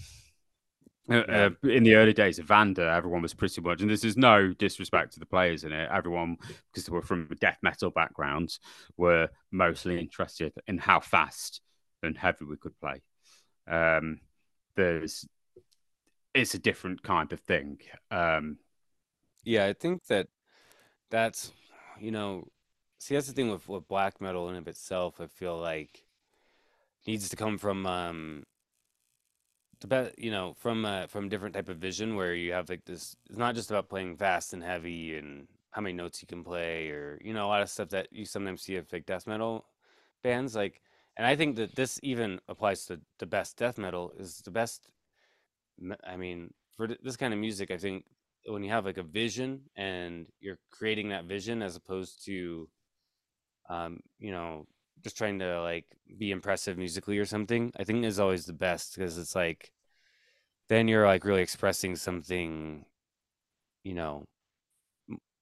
the early days of Vander, everyone was pretty much, and this is no disrespect to the players in it, everyone, because they were from a death metal background, were mostly interested in how fast and heavy we could play. It's a different kind of thing. Yeah, I think that's, you know, see, that's the thing with black metal in of itself. I feel like needs to come from from different type of vision, where you have like this. It's not just about playing fast and heavy and how many notes you can play, or, you know, a lot of stuff that you sometimes see of like death metal bands. Like, and I think that this even applies to the best death metal is the best. I mean, for this kind of music, I think when you have like a vision and you're creating that vision, as opposed to, you know, just trying to like be impressive musically or something, I think is always the best, because it's like, then you're like really expressing something, you know,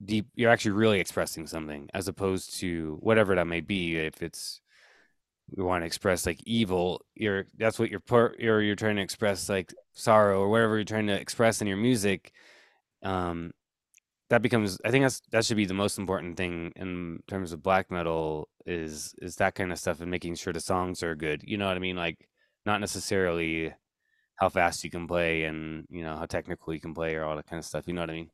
deep. You're actually really expressing something, as opposed to whatever that may be. If it's, we want to express like evil, that's what you're trying to express, like sorrow or whatever you're trying to express in your music. That becomes, I think that should be the most important thing in terms of black metal is that kind of stuff, and making sure the songs are good. You know what I mean? Like, not necessarily how fast you can play and, you know, how technical you can play or all that kind of stuff. You know what I mean?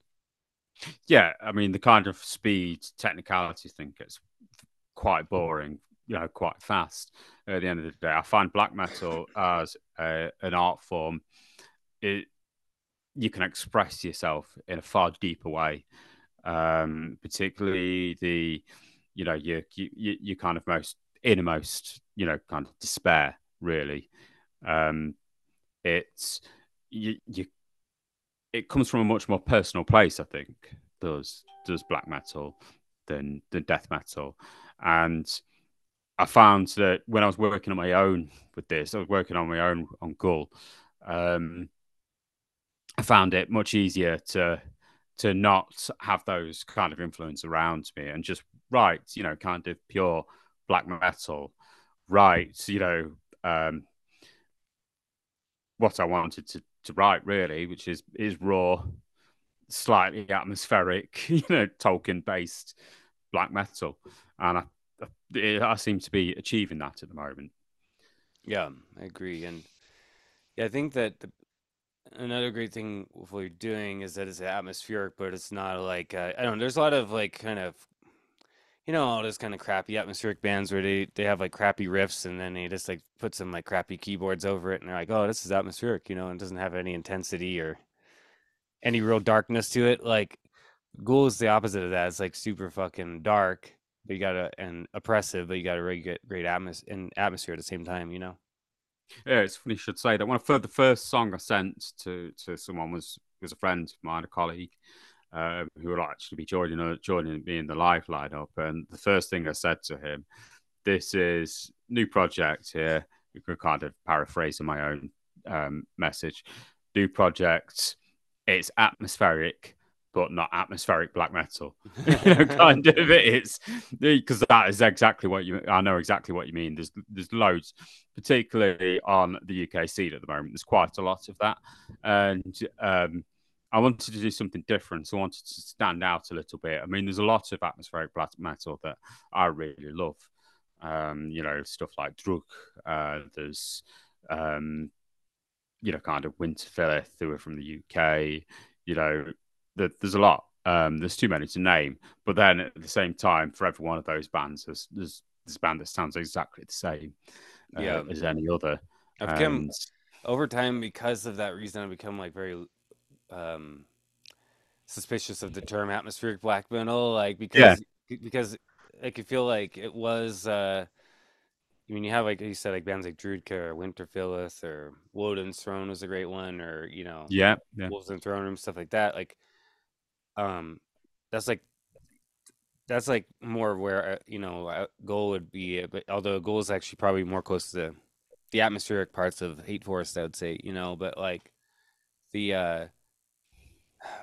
Yeah. I mean, the kind of speed technicality thing gets quite boring, you know, quite fast at the end of the day. I find black metal as an art form, you can express yourself in a far deeper way, particularly the, you know, your kind of most innermost, you know, kind of despair, really. It's it comes from a much more personal place, I think, does black metal than death metal. And I found that when I was working on my own with this, I was working on my own on Ghûl, I found it much easier to not have those kind of influence around me and just write, you know, kind of pure black metal, write, you know, what I wanted to write, really, which is raw, slightly atmospheric, you know, Tolkien-based black metal. And I seem to be achieving that at the moment. Yeah, I agree. And yeah, I think that another great thing with what you're doing is that it's atmospheric, but it's not like, I don't know, there's a lot of like kind of, you know, all those kind of crappy atmospheric bands where they have like crappy riffs, and then they just like put some like crappy keyboards over it, and they're like, oh, this is atmospheric, you know, and it doesn't have any intensity or any real darkness to it. Like, Ghûl is the opposite of that. It's like super fucking dark, but you got an oppressive, but you got a really great atmosphere at the same time, you know? Yeah, it's funny you should say that. One of the first song I sent to someone was a friend of mine, a colleague, who will actually be joining me in the live lineup. And the first thing I said to him, this is new project here. You can kind of paraphrase in my own message. New project, it's atmospheric, but not atmospheric black metal, you know, kind of. It's because that is exactly what you. I know exactly what you mean. There's loads, particularly on the UK scene at the moment. There's quite a lot of that, and I wanted to do something different. So I wanted to stand out a little bit. I mean, there's a lot of atmospheric black metal that I really love. You know, stuff like Drudkh. There's you know, kind of Winterfelleth, who are from the UK. You know. There's a lot. There's too many to name. But then at the same time, for every one of those bands, there's this band that sounds exactly the same as any other. I've come over time because of that reason. I've become like very suspicious of the term atmospheric black metal, like because I could feel like it was. I mean, you have like you said, like bands like Drudkh or Winterfelleth or Woden's Throne was a great one, or you know, Wolves and Throne Room, stuff like that, like. That's like more where you know Ghûl would be, but although Ghûl is actually probably more close to the atmospheric parts of Hate Forest, I would say, you know, but like the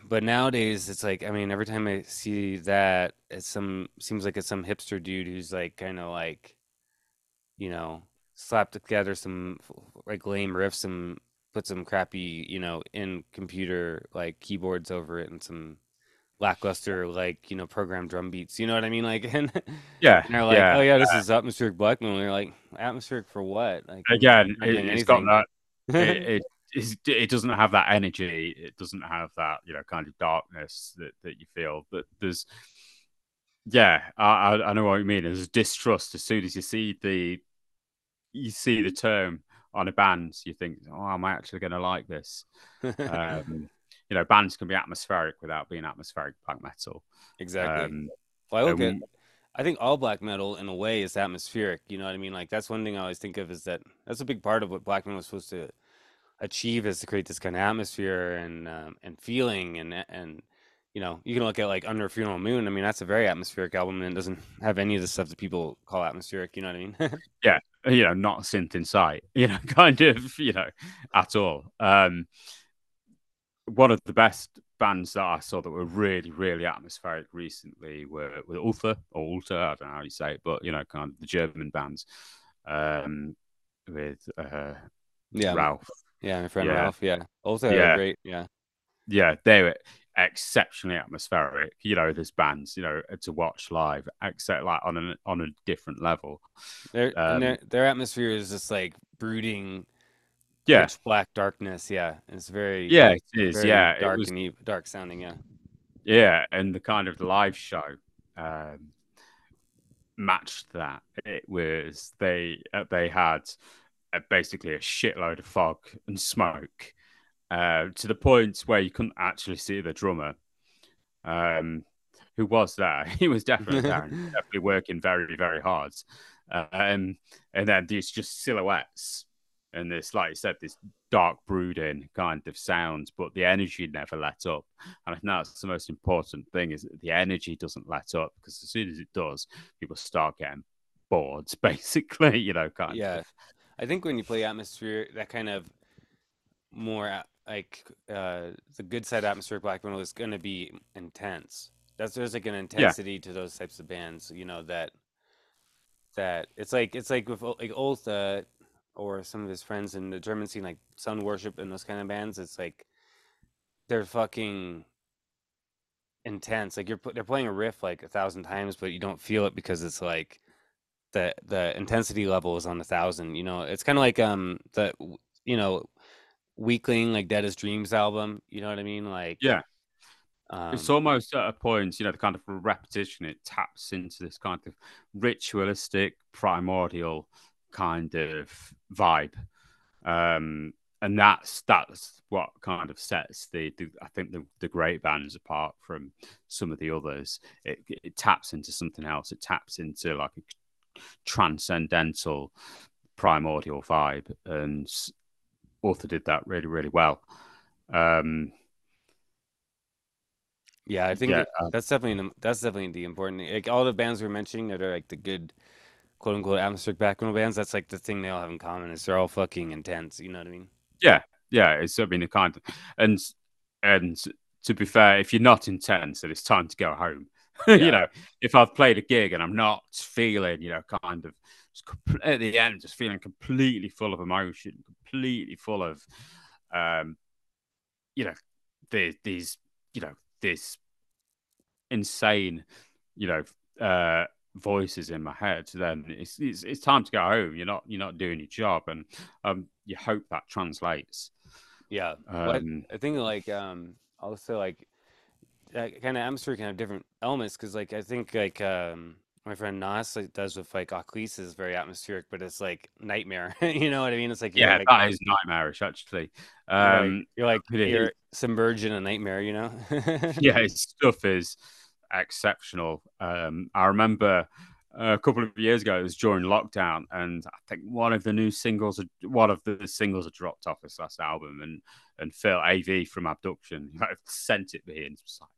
but nowadays it's like, I mean, every time I see that, it's seems like it's some hipster dude who's like kind of like, you know, slapped together some like lame riffs and put some crappy, you know, in computer like keyboards over it and some lackluster, like, you know, program drum beats, you know what I mean, like, and and they're like, oh yeah, this is atmospheric black metal. You're like, atmospheric for what? Like, again, it's got that it doesn't have that energy, it doesn't have that, you know, kind of darkness that you feel. But there's I know what you mean. There's distrust as soon as you see the term on a band. You think, oh, am I actually going to like this? You know, bands can be atmospheric without being atmospheric black metal. Exactly. Well, I think all black metal in a way is atmospheric. You know what I mean? Like, that's one thing I always think of, is that that's a big part of what black metal is supposed to achieve, is to create this kind of atmosphere and feeling and you know, you can look at like Under a Funeral Moon. I mean, that's a very atmospheric album and it doesn't have any of the stuff that people call atmospheric. You know what I mean? Yeah. You know, not a synth in sight, you know, kind of, you know, at all. One of the best bands that I saw that were really, really atmospheric recently were Ultha, I don't know how you say it, but, you know, kind of the German bands with Ralf. Yeah, my friend Ralf, Ultha are great, Yeah, they were exceptionally atmospheric. You know, there's bands, you know, to watch live, except like on a different level. Their atmosphere is just like brooding... pitch black darkness, it's very dark, it was, and dark sounding, and the kind of live show matched that. It was they had basically a shitload of fog and smoke to the point where you couldn't actually see the drummer, who was there. He was definitely there, definitely working very, very hard, and then these just silhouettes. And this, like you said, this dark brooding kind of sounds, but the energy never let up. And I think that's the most important thing, is that the energy doesn't let up, because as soon as it does, people start getting bored, basically, you know, kind of. I think when you play atmosphere, that kind of more like the good side atmospheric black metal is going to be intense. There's like an intensity to those types of bands, you know, that it's like with like Ultha, or some of his friends in the German scene, like Sun Worship and those kind of bands. It's like they're fucking intense. Like they're playing a riff like 1,000 times, but you don't feel it because it's like the intensity level is on 1,000. You know, it's kind of like Weakling, like Dead as Dreams album. You know what I mean? Like it's almost at a point, you know, the kind of repetition, it taps into this kind of ritualistic, primordial kind of vibe, and that's what kind of sets the great bands apart from some of the others. It taps into something else. It taps into like a transcendental, primordial vibe, and Ultha did that really, really well. I think that's definitely the important thing. Like all the bands we're mentioning that are like the good, quote unquote, atmospheric black metal bands, that's like the thing they all have in common, is they're all fucking intense. You know what I mean? It's, I mean, a kind of, and And to be fair, if you're not intense, then it's time to go home. Yeah. You know, if I've played a gig and I'm not feeling, you know, kind of at the end, just feeling completely full of emotion, completely full of, you know, these, you know, this insane, you know, voices in my head, then it's time to go home. You're not doing your job, and you hope that translates. Yeah, I think like also like kind of Amsterdam can have different elements, because like I think like my friend Nas like, does with like Occlese is very atmospheric, but it's like nightmare. You know what I mean? It's like yeah, like, that is nightmarish actually. You're submerged in a nightmare, you know? Yeah, his stuff is exceptional. I remember a couple of years ago, it was during lockdown, and I think one of the singles had dropped off his last album, and Phil AV from Abduction sent it to me and was like,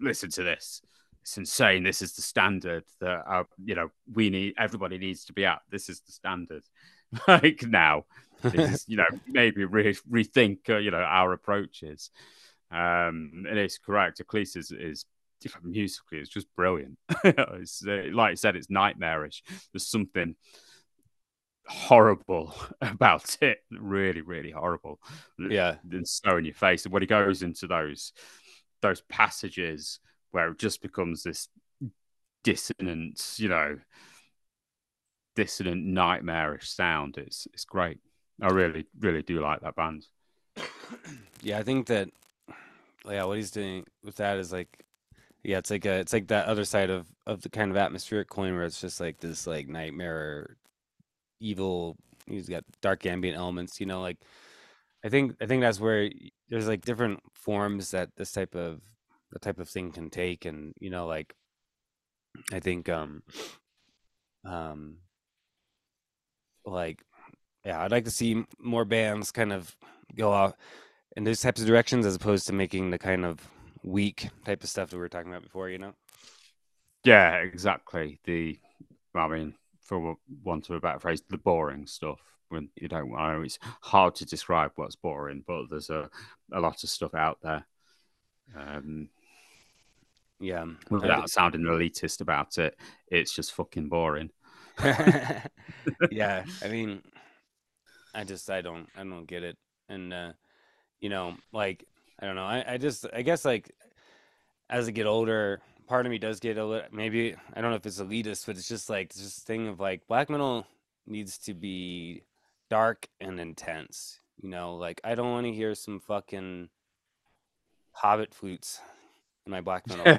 "Listen to this. It's insane. This is the standard that you know we need. Everybody needs to be at. This is the standard. Like now, this is, you know, maybe rethink you know our approaches." And it's correct. Occlese is musically, it's just brilliant. It's, like I said, it's nightmarish. There's something horrible about it, really, really horrible. Yeah, it's so in your face. And when he goes into those passages where it just becomes this dissonance, you know, dissonant, nightmarish sound, it's great. I really, really do like that band. Yeah, I think that yeah, what he's doing with that is like. Yeah, it's like that other side of the kind of atmospheric coin where it's just like this like nightmare, evil. He's got dark ambient elements, you know. Like, I think that's where there's like different forms that this type of thing can take, and you know, like, I think like yeah, I'd like to see more bands kind of go out in these types of directions as opposed to making the kind of weak type of stuff that we were talking about before, you know? Yeah, exactly. I mean, for want of a better phrase, the boring stuff. When you don't, I know it's hard to describe what's boring, but there's a lot of stuff out there. Yeah. Without sounding elitist about it, it's just fucking boring. Yeah, I mean, I don't get it, and you know, like. I don't know. I guess like as I get older, part of me does get a little, maybe, I don't know if it's elitist, but it's just like this thing of like black metal needs to be dark and intense, you know, like I don't want to hear some fucking hobbit flutes in my black metal.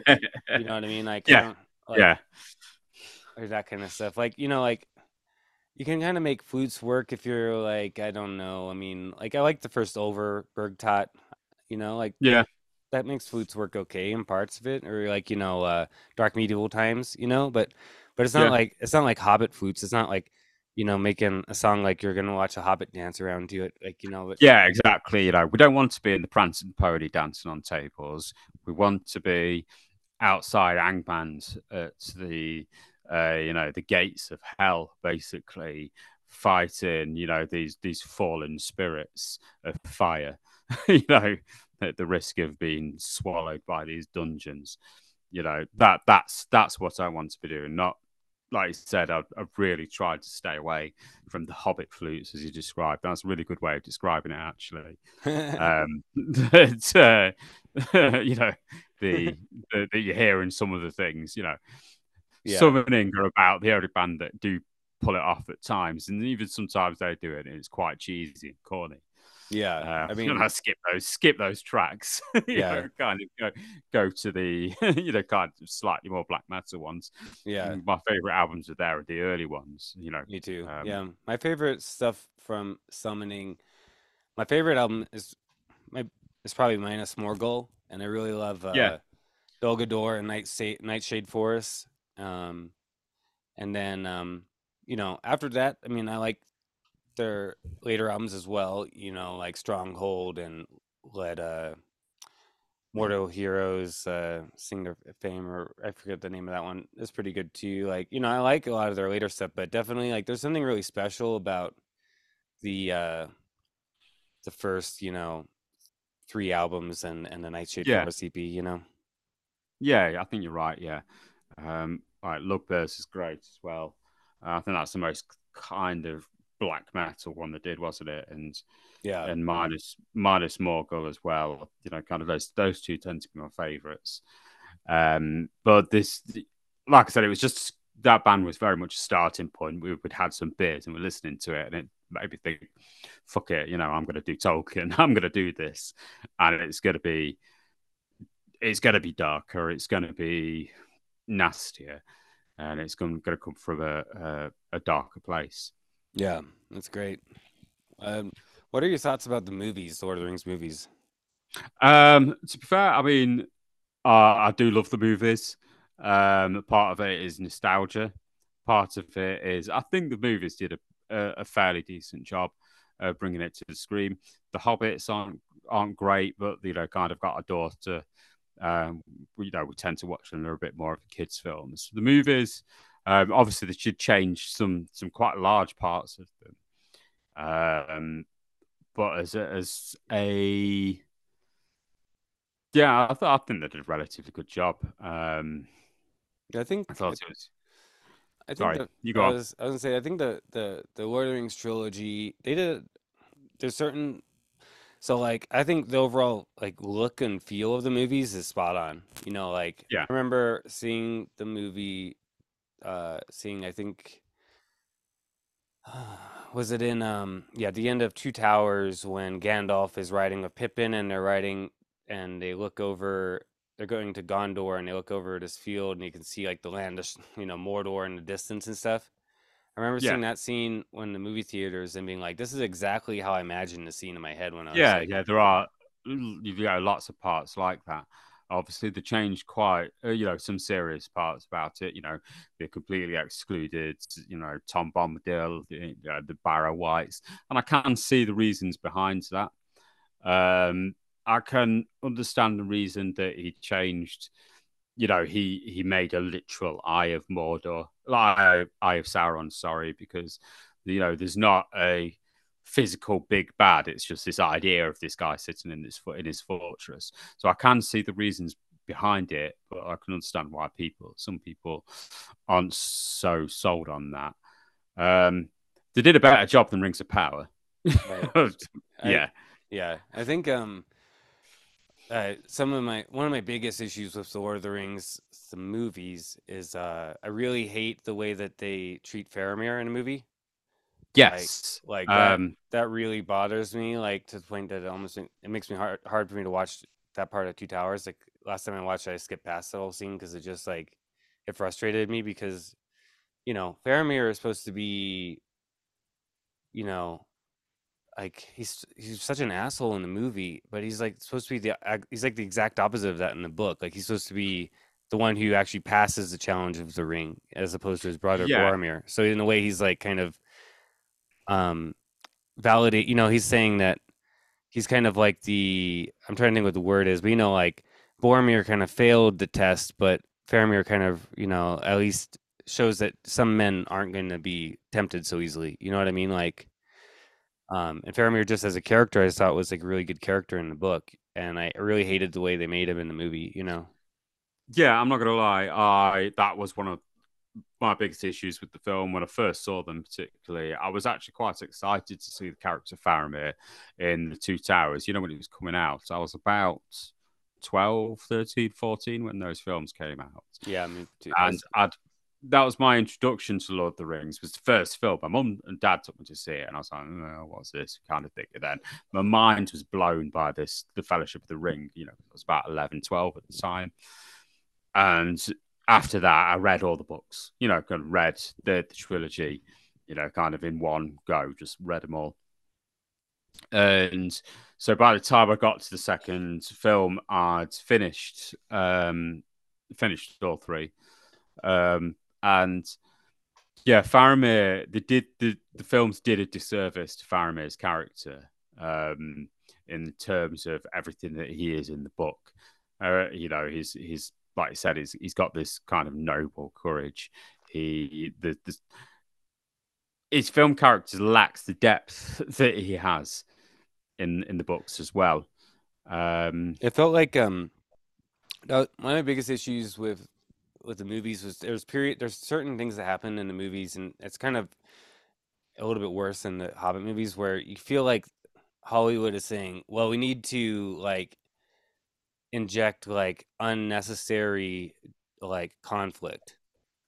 You know what I mean? Like, yeah. I don't, like, yeah. Or that kind of stuff. Like, you know, like you can kind of make flutes work if you're like, I don't know. I mean, like I like the first over Bergtot. You know, like yeah, that makes flutes work okay in parts of it, or like you know, dark medieval times, you know. But it's not like Hobbit flutes. It's not like you know making a song like you're gonna watch a Hobbit dance around to it, like you know. But... Yeah, exactly. You know, we don't want to be in the prancing pony dancing on tables. We want to be outside Angband at the you know the gates of hell, basically fighting you know these fallen spirits of fire. You know, at the risk of being swallowed by these dungeons, you know, that's what I want to be doing. Not, like I said, I've really tried to stay away from the Hobbit flutes, as you described. That's a really good way of describing it, actually. You know, that you're hearing some of the things, you know, yeah. Summoning are about the only band that do pull it off at times. And even sometimes they do it and it's quite cheesy and corny. Yeah, I mean, you know, skip those tracks. Yeah, know, kind of go to the you know kind of slightly more black metal ones. Yeah, my favorite albums are there are the early ones. You know, me too. Yeah, my favorite stuff from Summoning. My favorite album is probably Minas Morgul, and I really love Dolgador and Nightshade Forest. And then you know after that, I mean, I like their later albums as well, you know, like Stronghold and let Mortal Heroes Sing Their Fame, or I forget the name of that one. It's pretty good too. Like, you know, I like a lot of their later stuff, but definitely like there's something really special about the first, you know, three albums and the Nightshade CP, you know? Yeah, I think you're right, yeah. All right, Lugburst is great as well. I think that's the most kind of black metal one they did, wasn't it? And yeah, and Minas Morgul as well. You know, kind of those two tend to be my favourites. But this, like I said, it was just that band was very much a starting point. We'd had some beers and we're listening to it, and it made me think, "Fuck it, you know, I'm going to do Tolkien. I'm going to do this, and it's going to be darker. It's going to be nastier, and it's going to come from a darker place." Yeah, that's great. What are your thoughts about the movies, Lord of the Rings movies? To be fair, I mean, I do love the movies. Part of it is nostalgia. Part of it is, I think the movies did a fairly decent job bringing it to the screen. The Hobbits aren't great, but, you know, kind of got a daughter. You know, we tend to watch them a little bit more of the kids' films. The movies... obviously, they should change some quite large parts of them. But I think they did a relatively good job. I think the Lord of the Rings trilogy, they did. There's certain. So, like, I think the overall, like, look and feel of the movies is spot on. You know, like, yeah. I remember seeing the movie. I think was it in the end of Two Towers when Gandalf is riding with Pippin and they're riding and they look over, they're going to Gondor and they look over this field and you can see like the land of, you know, Mordor in the distance and stuff. I remember seeing that scene when the movie theaters and being like, this is exactly how I imagined the scene in my head when I was there are lots of parts like that. Obviously, they changed quite, some serious parts about it. You know, they completely excluded, you know, Tom Bombadil, the Barrow Whites. And I can see the reasons behind that. I can understand the reason that he changed, you know, he made a literal Eye of Mordor, Eye of Sauron, sorry, because, you know, there's not a physical big bad. It's just this idea of this guy sitting in his fortress. So I can see the reasons behind it, but I can understand why some people aren't so sold on that. They did a better job than Rings of Power. Right. I think one of my biggest issues with the Lord of the Rings, the movies, is I really hate the way that they treat Faramir in a movie. Yes, that really bothers me. Like, to the point that it makes me hard for me to watch that part of Two Towers. Like, last time I watched it, I skipped past the whole scene because it just it frustrated me because, you know, Faramir is supposed to be, you know, like he's such an asshole in the movie, but he's like supposed to be the exact opposite of that in the book. Like, he's supposed to be the one who actually passes the challenge of the ring as opposed to his brother Boromir. So in a way, he's like kind of validate, you know, he's saying that he's kind of like the, I'm trying to think what the word is, but, you know, like Boromir kind of failed the test, but Faramir kind of, you know, at least shows that some men aren't going to be tempted so easily, you know what I mean? Like, and Faramir just as a character, I thought was like a really good character in the book, and I really hated the way they made him in the movie, you know? Yeah, I'm not gonna lie, that was one of my biggest issues with the film. When I first saw them, particularly, I was actually quite excited to see the character Faramir in the Two Towers. You know, when it was coming out, I was about 12, 13, 14 when those films came out. Yeah, me too. And that was my introduction to Lord of the Rings. Was the first film. My mum and dad took me to see it, and I was like, oh, "What's this?" kind of thing. And then my mind was blown by this, the Fellowship of the Ring. You know, I was about 11, 12 at the time, and after that, I read all the books, you know, kind of read the trilogy, you know, kind of in one go, just read them all. And so by the time I got to the second film, I'd finished all three. And yeah, Faramir, they did, the films did a disservice to Faramir's character in terms of everything that he is in the book. You know, his like I said, he's got this kind of noble courage. His film characters lacks the depth that he has in the books as well. It felt like one of my biggest issues with the movies was there's certain things that happen in the movies, and it's kind of a little bit worse in the Hobbit movies, where you feel like Hollywood is saying, well, we need to like inject like unnecessary like conflict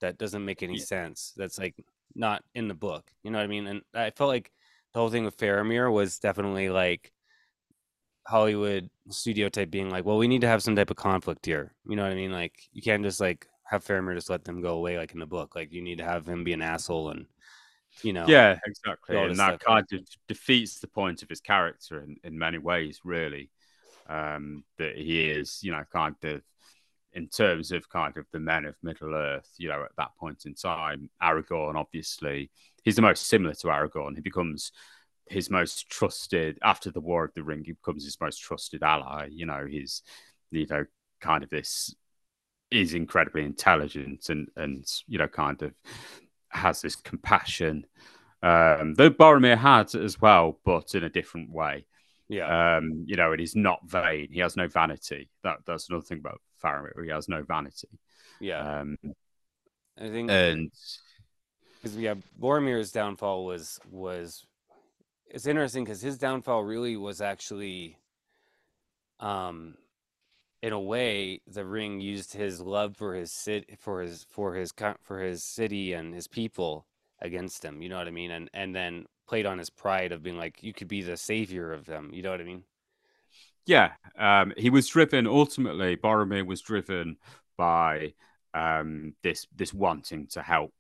that doesn't make any sense, that's like not in the book, you know what I mean? And I felt like the whole thing with Faramir was definitely like Hollywood studio type being like, well, we need to have some type of conflict here, you know what I mean? Like you can't just like have Faramir just let them go away like in the book, like you need to have him be an asshole, and you know. Yeah, exactly. And that kind of defeats the point of his character in many ways, really. That he is, you know, kind of in terms of kind of the men of Middle Earth, you know, at that point in time, Aragorn, obviously, he's the most similar to Aragorn. He becomes his most trusted after the War of the Ring. He becomes his most trusted ally. You know, he's, you know, kind of this is incredibly intelligent and you know, kind of has this compassion though Boromir had as well, but in a different way. Yeah, you know, it is not vain. He has no vanity. That's another thing about Faramir. He has no vanity. Yeah, I think, and because yeah, Boromir's downfall was it's interesting because his downfall really was actually, in a way, the ring used his love for his city and his people against him. You know what I mean? And then played on his pride of being like, you could be the savior of them. You know what I mean? Yeah. He was driven, ultimately, Boromir was driven by this wanting to help,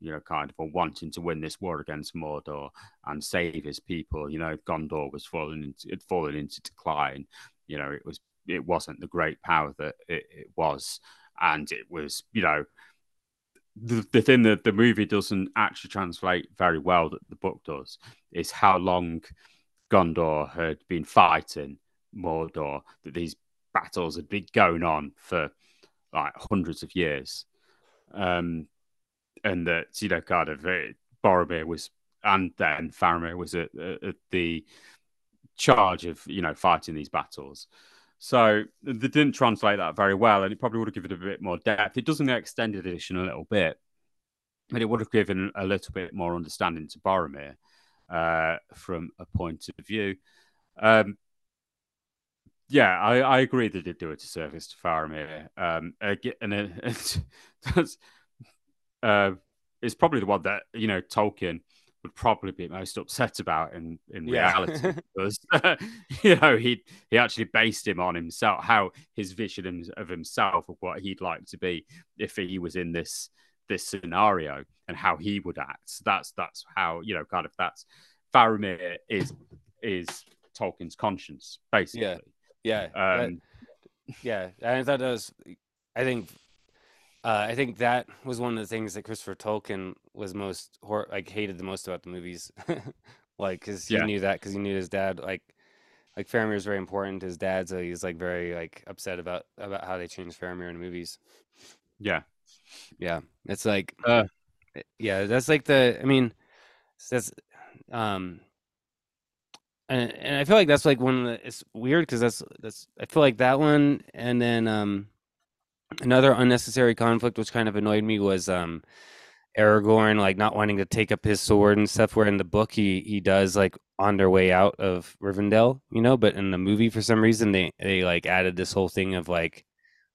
you know, kind of, or wanting to win this war against Mordor and save his people. You know, Gondor was had fallen into decline. You know, it wasn't the great power that it was. And it was, you know, the thing that the movie doesn't actually translate very well that the book does is how long Gondor had been fighting Mordor, that these battles had been going on for like hundreds of years. And that, you know, kind of Boromir was, and then Faramir was at the charge of, you know, fighting these battles. So they didn't translate that very well, and it probably would have given it a bit more depth. It does in the extended edition a little bit, but it would have given a little bit more understanding to Boromir from a point of view. Yeah, I agree that they do it a disservice to Faramir. It's probably the one that, you know, Tolkien would probably be most upset about in reality, because you know, he actually based him on himself, how his vision of himself, of what he'd like to be if he was in this scenario, and how he would act. So that's how, you know, kind of, that's Faramir is Tolkien's conscience, basically. Yeah, yeah, yeah. And I thought that was, I think that was one of the things that Christopher Tolkien was most hated the most about the movies, like, because he knew that, because he knew his dad, like Faramir is very important to his dad, so he's like very like upset about how they changed Faramir in the movies. Yeah, it's like, yeah, that's like the, I mean, that's, and I feel like that's like one of the, it's weird because that's I feel like that one, and then another unnecessary conflict which kind of annoyed me was Aragorn like not wanting to take up his sword and stuff, where in the book he does, like on their way out of Rivendell, you know, but in the movie for some reason they like added this whole thing of like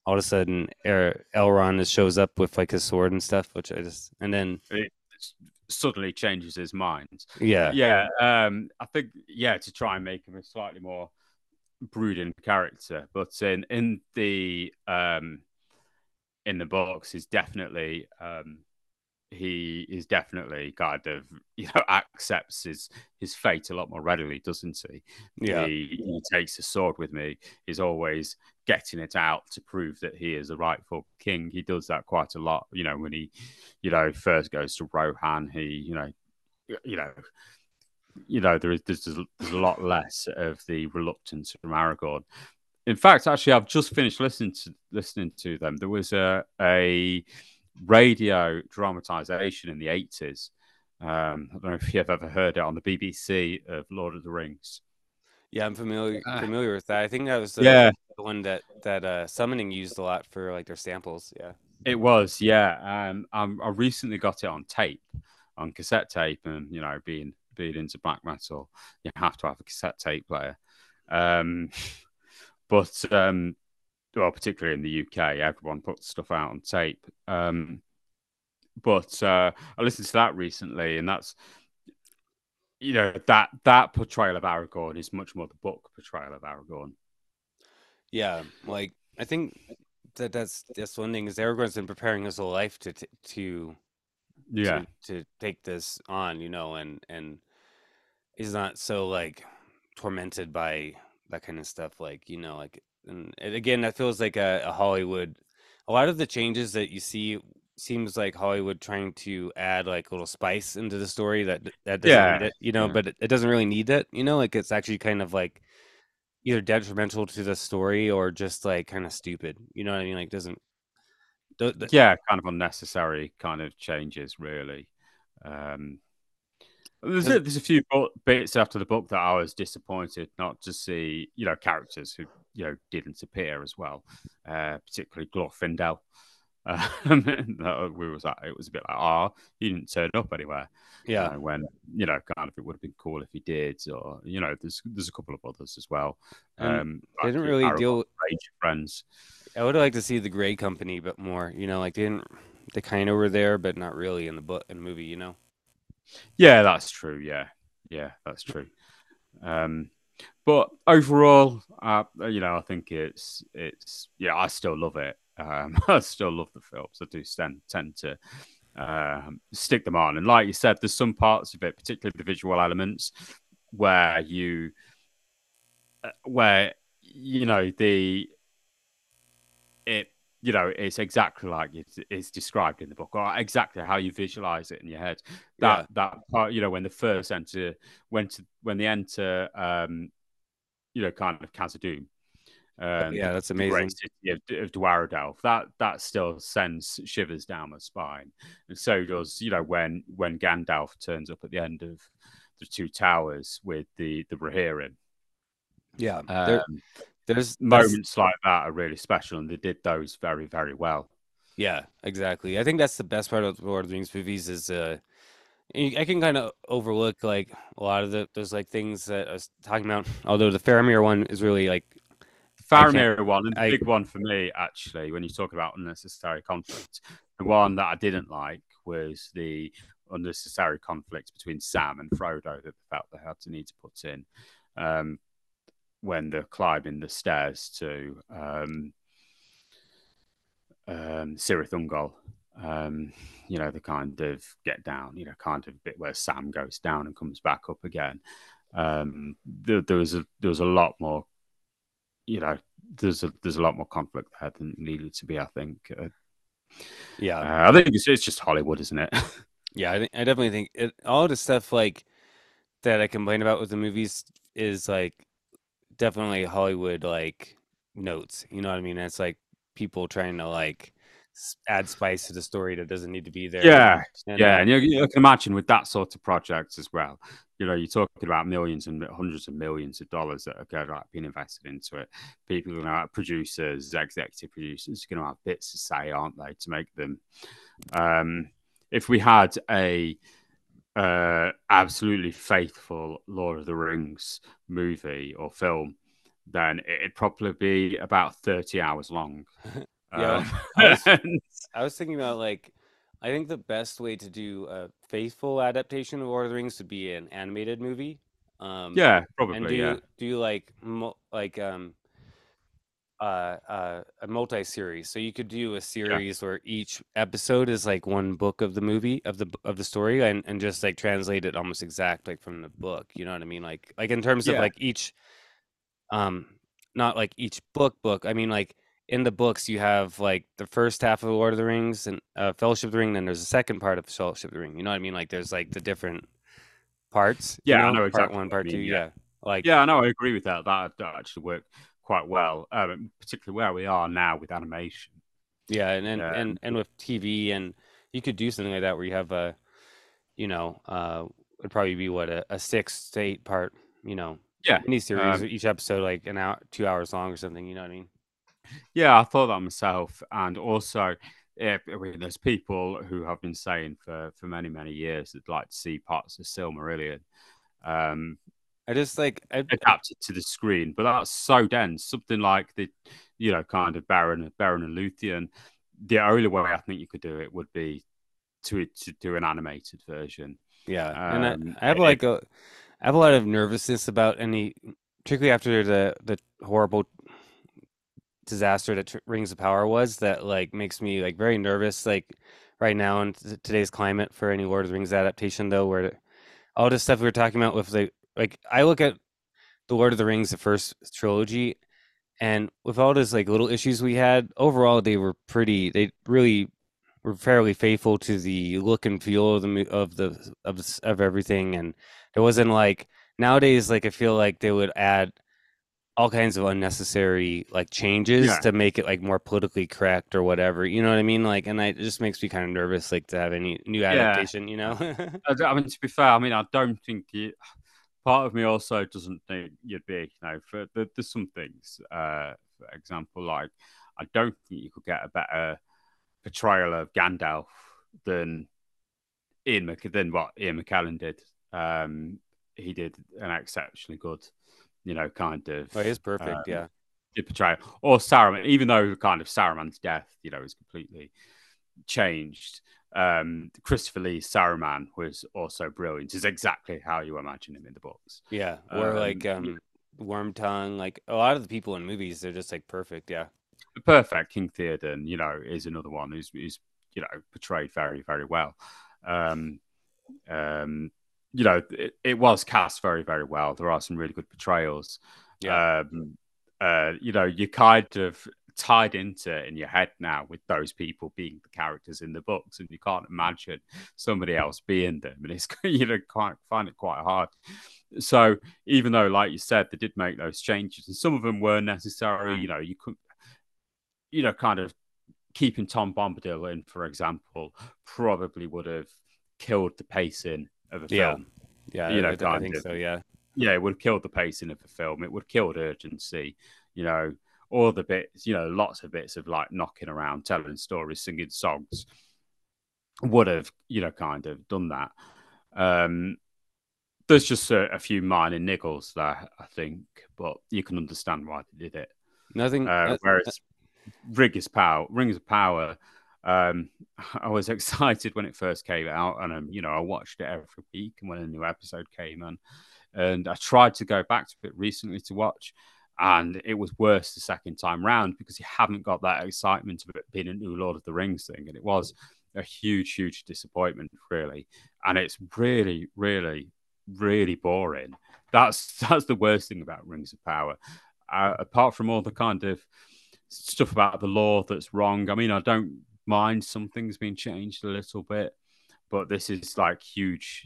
all of a sudden Elrond just shows up with like his sword and stuff, which I just, and then it suddenly changes his mind. Yeah. I think, yeah, to try and make him a slightly more brooding character, but in the box is definitely he is definitely kind of, you know, accepts his fate a lot more readily, doesn't he? Yeah, he takes the sword with me. He's always getting it out to prove that he is the rightful king. He does that quite a lot, you know, when he, you know, first goes to Rohan. He, you know, there's a lot less of the reluctance from Aragorn. In fact, actually, I've just finished listening to them. There was a radio dramatization in the 80s. I don't know if you've ever heard it, on the BBC, of Lord of the Rings. Yeah, I'm familiar with that. I think that was the one that Summoning used a lot for like their samples. Yeah, it was. Yeah, I recently got it on tape, on cassette tape, and you know, being into black metal, you have to have a cassette tape player. Well, particularly in the UK, everyone puts stuff out on tape. But I listened to that recently, and that's, you know, that portrayal of Aragorn is much more the book portrayal of Aragorn. Yeah, like I think that's one thing is Aragorn's been preparing his whole life to take this on, you know, and he's not so like tormented by that kind of stuff, like, you know, like, and again that feels like a Hollywood. A lot of the changes that you see seems like Hollywood trying to add like a little spice into the story that doesn't need it, you know, but it doesn't really need it, you know, like it's actually kind of like either detrimental to the story or just like kind of stupid, you know what I mean? Like kind of unnecessary kind of changes really. There's a few bits after the book that I was disappointed not to see, you know, characters who, you know, didn't appear as well, particularly Glorfindel. It was a bit like, he didn't turn up anywhere. Yeah, when, you know, kind of it would have been cool if he did, or you know, there's a couple of others as well. They didn't really deal with friends. I would like to see the Grey Company, but more, you know, like they kind of were there, but not really in the book and movie, you know. Yeah, that's true. Yeah, that's true. But overall, you know, I think it's yeah, I still love it. I still love the films. I do tend to stick them on. And like you said, there's some parts of it, particularly the visual elements, where it's exactly like it's described in the book, or exactly how you visualize it in your head. That part, you know, when they first enter, you know, kind of Khazad-dûm. Yeah, that's amazing. Great city of Dwaradelf. That still sends shivers down my spine, and so does, you know, when Gandalf turns up at the end of the Two Towers with the Rohirrim. Yeah, there's moments like that are really special, and they did those very, very well. Yeah, exactly. I think that's the best part of the Lord of the Rings movies is I can kind of overlook like a lot of those like things that I was talking about. Although the Faramir one is really like. Faramir one, and the big one for me, actually, when you talk about unnecessary conflict, the one that I didn't like was the unnecessary conflict between Sam and Frodo that they felt they had to need to put in when they're climbing the stairs to Cirith Ungol. You know, the kind of get down, you know, kind of bit where Sam goes down and comes back up again. There was a lot more. You know, there's a lot more conflict there than needed to be, I think. I think it's just Hollywood, isn't it? Yeah, I definitely think all the stuff like that I complain about with the movies is like definitely Hollywood like notes. You know what I mean? It's like people trying to like add spice to the story that doesn't need to be there. Yeah, and you can imagine with that sort of project as well. You know, you're talking about millions and hundreds of millions of dollars that are going to have been invested into it. People are going to have producers, executive producers, are going to have bits to say, aren't they, to make them. If we had a absolutely faithful Lord of the Rings movie or film, then it'd probably be about 30 hours long. Yeah, I was thinking about like, I think the best way to do a faithful adaptation of Lord of the Rings would be an animated movie. Yeah, probably. And do a multi-series. So you could do a series where each episode is like one book of the movie of the story, and just like translate it almost exact like from the book. You know what I mean? Like in terms of like each, not like each book. I mean like. In the books, you have like the first half of the Lord of the Rings and Fellowship of the Ring. Then there's a second part of Fellowship of the Ring. You know what I mean? Like there's like the different parts. Yeah, you know? I know exactly. Part one, part two. Yeah, like I know. I agree with that. That actually worked quite well, particularly where we are now with animation. Yeah, and with TV, and you could do something like that where you have a, you know, it'd probably be what a 6 to 8 part, you know, Yeah. Mini series, each episode like an hour, 2 hours long or something, you know what I mean? Yeah, I thought that myself. And also, there's people who have been saying for many, many years that like to see parts of Silmarillion adapted to the screen, but that's so dense. Something like the, you know, kind of Baron and Luthien. The only way I think you could do it would be to do an animated version. Yeah, and I have a lot of nervousness about any, particularly after the horrible disaster that Rings of Power was, that like makes me like very nervous like right now in today's climate for any Lord of the Rings adaptation, though, where all this stuff we were talking about with the, like, I look at the Lord of the Rings, the first trilogy, and with all those like little issues we had, overall they really were fairly faithful to the look and feel of everything, and it wasn't like nowadays, like I feel like they would add all kinds of unnecessary like changes to make it like more politically correct or whatever, you know what I mean? Like, and it just makes me kind of nervous, like to have any new adaptation, you know? I mean, to be fair, I mean, I don't think part of me also doesn't think you'd be, you know, for there's some things, for example, like I don't think you could get a better portrayal of Gandalf than what Ian McKellen did. He did an exceptionally good, you know, kind of... Oh, he's perfect, portrayal. Or Saruman, even though kind of Saruman's death, you know, is completely changed. Christopher Lee's Saruman was also brilliant. It's exactly how you imagine him in the books. Yeah, or Wormtongue, like a lot of the people in movies, they're just like perfect, Perfect. King Theoden, you know, is another one who's you know, portrayed very, very well. You know, it was cast very, very well. There are some really good portrayals. Yeah. You know, you're kind of tied into it in your head now with those people being the characters in the books, and you can't imagine somebody else being them. And it's, you know, find it quite hard. So even though, like you said, they did make those changes, and some of them were necessary, you know, you could, you know, kind of keeping Tom Bombadil in, for example, probably would have killed the pacing of a film. Yeah, you know, I think so, yeah, it would have killed the pacing of the film. It would have killed urgency, you know, all the bits, you know, lots of bits of like knocking around, telling stories, singing songs would have, you know, kind of done that. There's just a few minor niggles there, I think, but you can understand why they did it. Nothing. Whereas Rings of Power, I was excited when it first came out, and you know, I watched it every week, and when a new episode came on, and I tried to go back to it recently to watch, and it was worse the second time round because you haven't got that excitement of it being a new Lord of the Rings thing, and it was a huge, huge disappointment, really. And it's really, really, really boring. That's the worst thing about Rings of Power, apart from all the kind of stuff about the lore that's wrong. I mean, I don't mind some things being changed a little bit, but this is like huge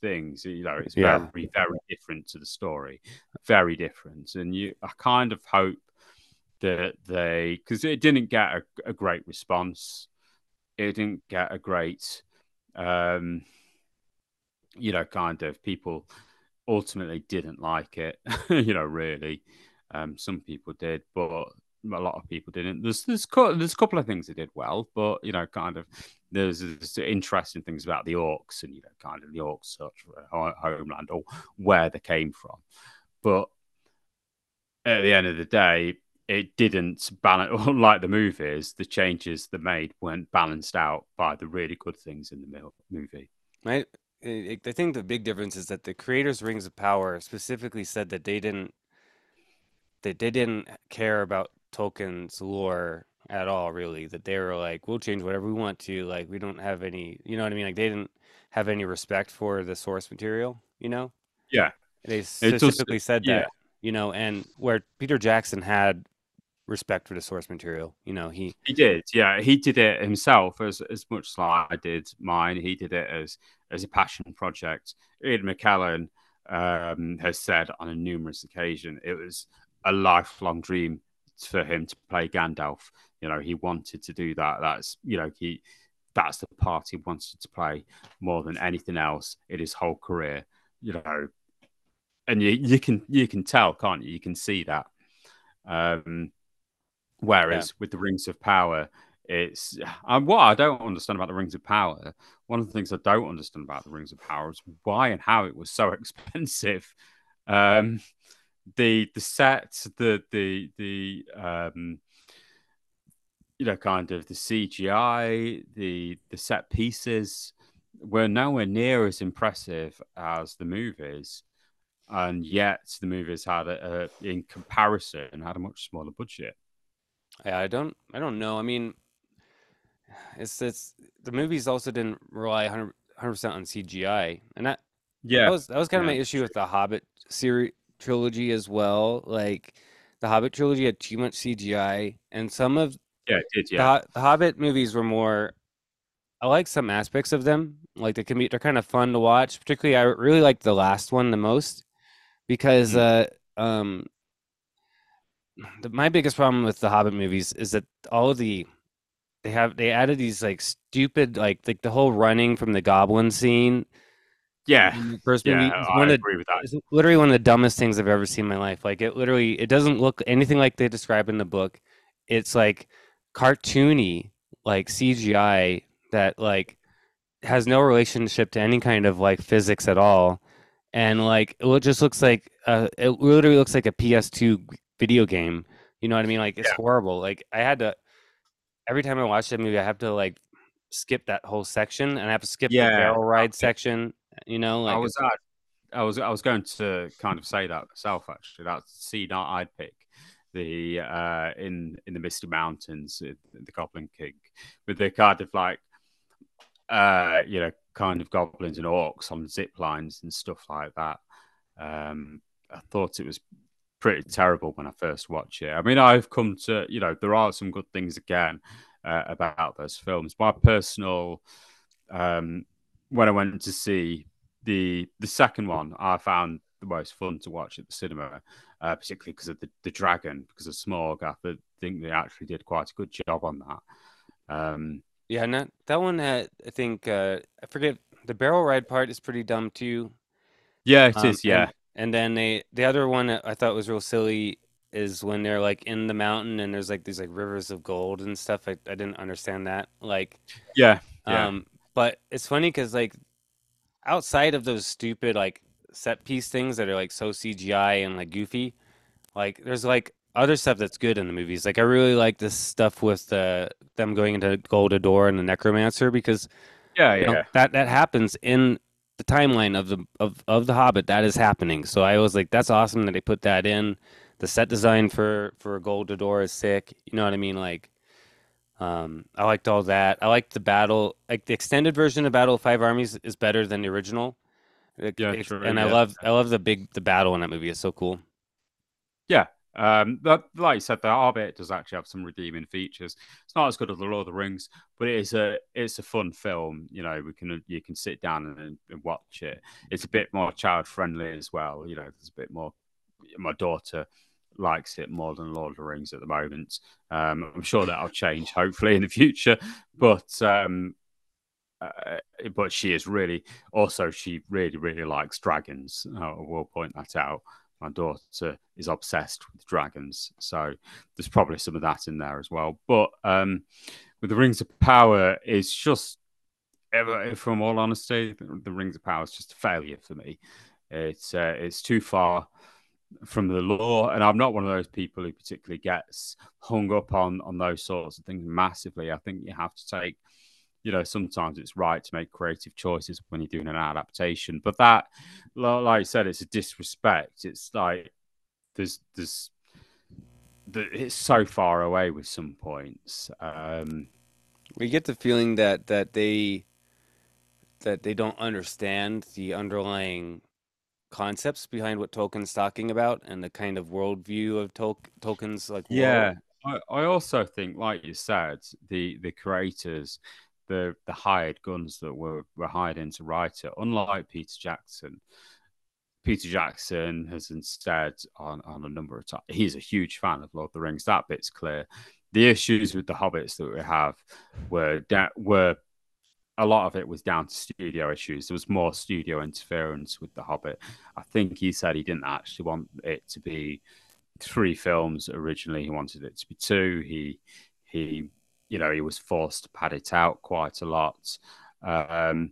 things, you know. It's very, very different to the story, very different. And I kind of hope that they, because it didn't get a great response, it didn't get a great you know, kind of, people ultimately didn't like it you know, really. Some people did, but a lot of people didn't. There's a couple of things that did well, but you know, kind of, there's interesting things about the orcs, and you know, kind of the orcs such homeland or where they came from. But at the end of the day, it didn't balance. Like the movies, the changes they made weren't balanced out by the really good things in the movie. Right. I think the big difference is that the creators of Rings of Power specifically said that they didn't care about Tolkien's lore at all, really. That they were like, we'll change whatever we want to, like, we don't have any, you know what I mean? Like, they didn't have any respect for the source material, you know? Yeah. They specifically said that, you know, and where Peter Jackson had respect for the source material, you know, he did. Yeah, he did it himself as much as I did mine. He did it as a passion project. Ian McKellen has said on a numerous occasion, it was a lifelong dream for him to play Gandalf. You know, he wanted to do that. That's, you know, that's the part he wanted to play more than anything else in his whole career. You know, and you can tell, can't you? You can see that. Whereas with the Rings of Power, it's what I don't understand about the Rings of Power. One of the things I don't understand about the Rings of Power is why and how it was so expensive. The sets, the CGI, the set pieces were nowhere near as impressive as the movies, and yet the movies had in comparison had a much smaller budget. Yeah, I don't know. I mean, it's the movies also didn't rely 100% on CGI, and that was kind of my issue with the Hobbit series trilogy as well. Like the Hobbit trilogy had too much CGI, and some of the Hobbit movies were more. I like some aspects of them. Like they're kind of fun to watch. Particularly, I really liked the last one the most because my biggest problem with the Hobbit movies is that they added these like stupid like the whole running from the goblin scene. Yeah, in the first movie. I agree with that. It's literally one of the dumbest things I've ever seen in my life. Like it doesn't look anything like they describe in the book. It's like cartoony, like CGI. That like has no relationship to any kind of like physics at all, and like it just looks like it literally looks like a PS2 video game. You know what I mean? Like it's horrible. Like I had to every time I watch that movie, I have to like skip that whole section, and I have to skip the barrel ride section. You know, like I was going to kind of say that myself actually. That's the scene I'd pick. The in the Misty Mountains, the Goblin King, with the kind of like. Kind of goblins and orcs on zip lines and stuff like that. I thought it was pretty terrible when I first watched it. I mean, I've come to, there are some good things again about those films. My personal, when I went to see the second one, I found the most fun to watch at the cinema, particularly because of the dragon, because of Smaug. I think they actually did quite a good job on that. Yeah, not that one. I think I forget the barrel ride part is pretty dumb too. Yeah, it is. Yeah, and then the other one I thought was real silly is when they're like in the mountain and there's like these like rivers of gold and stuff. I didn't understand that. Like, yeah. But it's funny because like outside of those stupid like set piece things that are like so CGI and like goofy, like there's like. Other stuff that's good in the movies. Like I really like this stuff with them going into Golda-dor and the Necromancer because that happens in the timeline of the Hobbit. That is happening. So I was like, that's awesome that they put that in. The set design for Golda-dor is sick. You know what I mean? Like I liked all that. I liked the battle. Like the extended version of Battle of Five Armies is better than the original. I love the battle in that movie. It's so cool. Yeah. Like I said, the Hobbit does actually have some redeeming features. It's not as good as the Lord of the Rings, but it's a fun film. You can sit down and watch it. It's a bit more child friendly as well. There's a bit more. My daughter likes it more than Lord of the Rings at the moment. I'm sure that'll change hopefully in the future, but she is really likes dragons. I will point that out. My daughter is obsessed with dragons, so there's probably some of that in there as well. But with the Rings of Power, it's just, from all honesty, the Rings of Power is just a failure for me. It's too far from the lore, and I'm not one of those people who particularly gets hung up on those sorts of things massively. I think you have to take, sometimes it's right to make creative choices when you're doing an adaptation, but that, like I said, it's a disrespect. It's like it's so far away with some points. We get the feeling that they don't understand the underlying concepts behind what Tolkien's talking about and the kind of worldview of Tolkien's like. Yeah, I also think, like you said, the creators. The hired guns that were hired in to write it, unlike Peter Jackson. Peter Jackson has instead, on a number of times, he's a huge fan of Lord of the Rings. That bit's clear. The issues with the Hobbits that we have were a lot of it was down to studio issues. There was more studio interference with The Hobbit. I think he said he didn't actually want it to be three films originally. He wanted it to be two. He you know, he was forced to pad it out quite a lot. The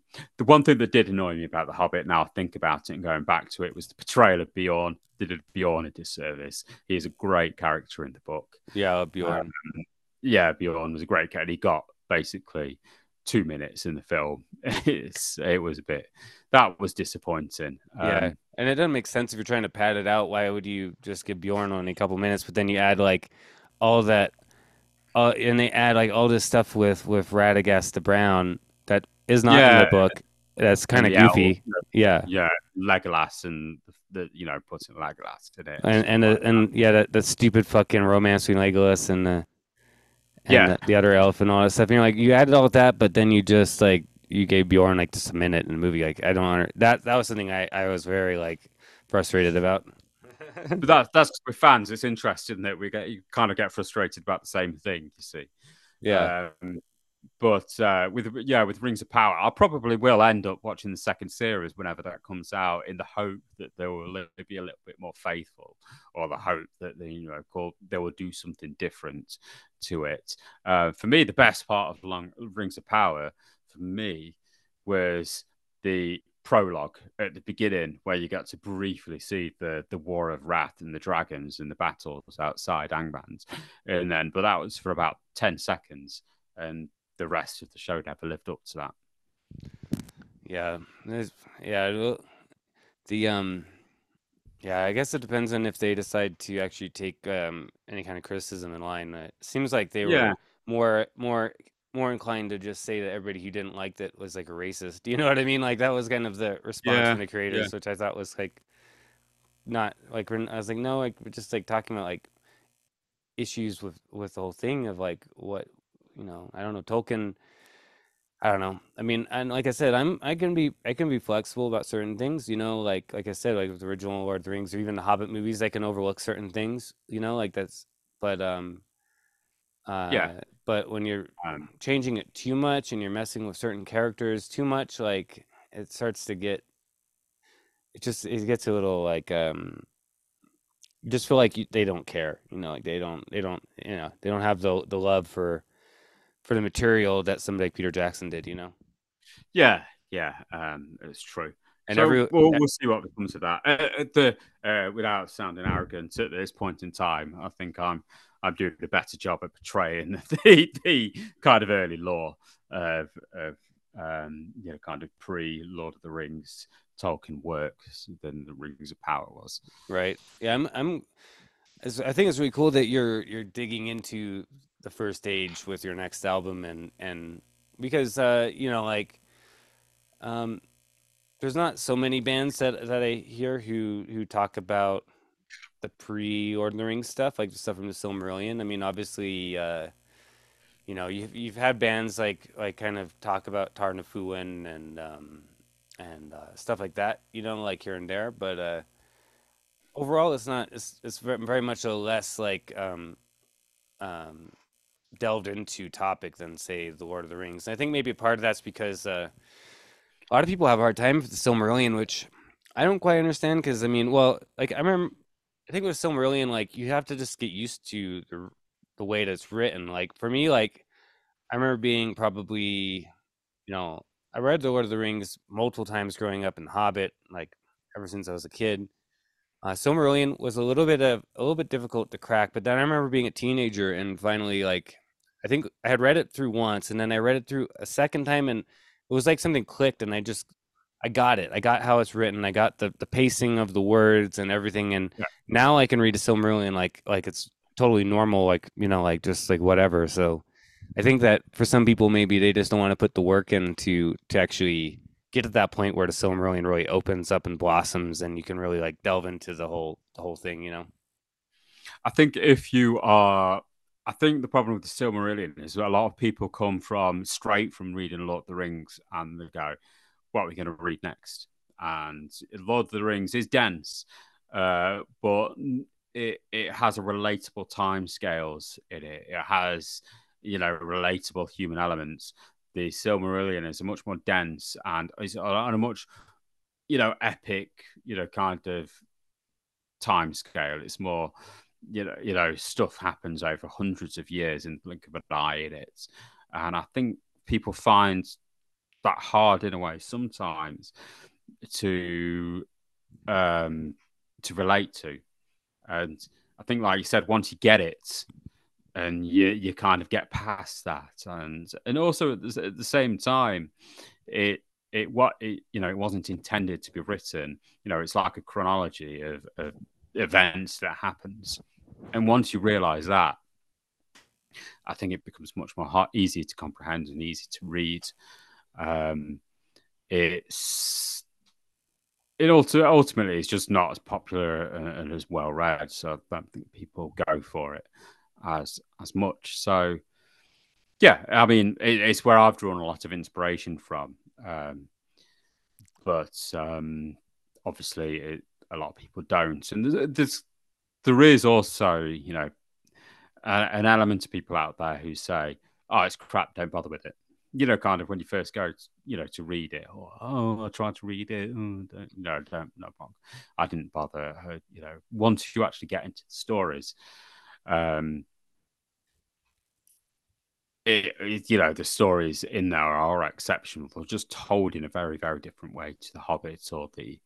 one thing that did annoy me about The Hobbit, now I think about it and going back to it, was the portrayal of Bjorn. They did Bjorn a disservice. He is a great character in the book. Yeah, Bjorn. Bjorn was a great character. He got basically 2 minutes in the film. It was a bit, that was disappointing. Yeah, and it doesn't make sense if you're trying to pad it out. Why would you just give Bjorn only a couple minutes, but then you add like all that, and they add like all this stuff with Radagast the Brown that is not in the book. That's kind of goofy. Yeah, Legolas and the putting Legolas in it, and that stupid fucking romance between Legolas and the other elf and all that stuff. And you're like, you added all of that, but then you just like you gave Bjorn like just a minute in the movie. Like, I don't honor that. That was something I was very like frustrated about. But that's with fans. It's interesting that you kind of get frustrated about the same thing. You see, But with Rings of Power, I probably will end up watching the second series whenever that comes out, in the hope that they will be a little bit more faithful, or the hope that they will do something different to it. For me, the best part of Rings of Power for me was the prologue at the beginning, where you got to briefly see the War of Wrath and the dragons and the battles outside Angband, but that was for about 10 seconds, and the rest of the show never lived up to that. I guess it depends on if they decide to actually take any kind of criticism in line. It seems like they were more inclined to just say that everybody who didn't like that was like a racist. Do you know what I mean? Like, that was kind of the response from the creators, which I thought was like not like, I was like, no, like we're just like talking about like issues with the whole thing of like what. I don't know, Tolkien. I don't know. I mean, and like I said, I can be flexible about certain things. Like I said, like with the original Lord of the Rings or even the Hobbit movies, I can overlook certain things. But when you're changing it too much and you're messing with certain characters too much, like it starts to get. It gets a little like. Just feel like they don't care. They don't have the love for the material that somebody like Peter Jackson did, It's true. And we'll see what becomes of that. Without sounding arrogant at this point in time, I think I'm doing a better job at portraying the kind of early lore of kind of pre-Lord of the Rings Tolkien works than the Rings of Power was. Right. Yeah. I think it's really cool that you're digging into the first age with your next album, and because there's not so many bands that I hear who talk about the pre-Lord of the Rings stuff, like the stuff from the Silmarillion. I mean, obviously you've had bands like kind of talk about Tar Nifuin and stuff like that, like here and there, but overall it's very much a less like delved into topic than say the Lord of the Rings. And I think maybe part of that's because a lot of people have a hard time with the Silmarillion, which I don't quite understand, because I think with Silmarillion, like you have to just get used to the way that's written. Like for me, like I remember being probably, I read the Lord of the Rings multiple times growing up, in Hobbit, like ever since I was a kid. Silmarillion was a little bit difficult to crack, but then I remember being a teenager and finally, like, I think I had read it through once, and then I read it through a second time, and it was like something clicked, and I got it. I got how it's written. I got the pacing of the words and everything, and now I can read a Silmarillion like it's totally normal, like just like whatever. So I think that for some people, maybe they just don't want to put the work in to actually get to that point where the Silmarillion really opens up and blossoms, and you can really like delve into the whole thing, I think I think the problem with the Silmarillion is that a lot of people come straight from reading Lord of the Rings, and they go, what are we going to read next? And Lord of the Rings is dense, but it has a relatable time scales in it. It has, relatable human elements the Silmarillion is a much more dense and is on a much, you know, epic, you know, kind of time scale. It's more, you know, stuff happens over hundreds of years in the blink of an eye in it. And I think people find that hard in a way sometimes to relate to. And I think, like you said, once you get it and you kind of get past that. And also at the same time, it wasn't intended to be written. You know, it's like a chronology of events that happens. And once you realize that, I think it becomes much more easy to comprehend and easy to read. It ultimately is just not as popular and as well read, so I don't think people go for it as much. So, yeah, I mean, it's where I've drawn a lot of inspiration from. But obviously, a lot of people don't. And there is also, you know, an element of people out there who say, "Oh, it's crap, don't bother with it." You know, kind of when you first go, you know, to read it, or, "Oh, I tried to read it. Oh, I didn't bother." You know, once you actually get into the stories, you know, the stories in there are exceptional. They're just told in a very, very different way to The Hobbit or the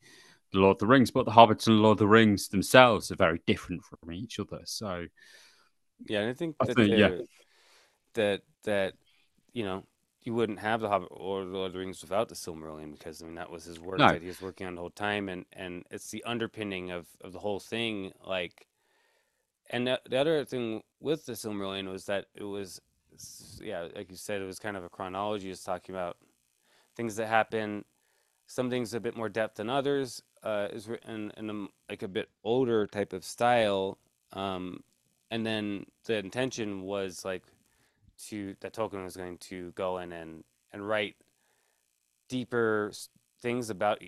Lord of the Rings. But The Hobbit and Lord of the Rings themselves are very different from each other. So, yeah, and I think that you know, you wouldn't have The Hobbit or The Lord of the Rings without the Silmarillion, because, I mean, that was his work that he was working on the whole time. And it's the underpinning of the whole thing. Like, and the other thing with the Silmarillion was that it was, yeah, like you said, it was kind of a chronology. It's talking about things that happen. Some things a bit more depth than others, is written in a bit older type of style. And then the intention was like, that Tolkien was going to go in and write deeper things about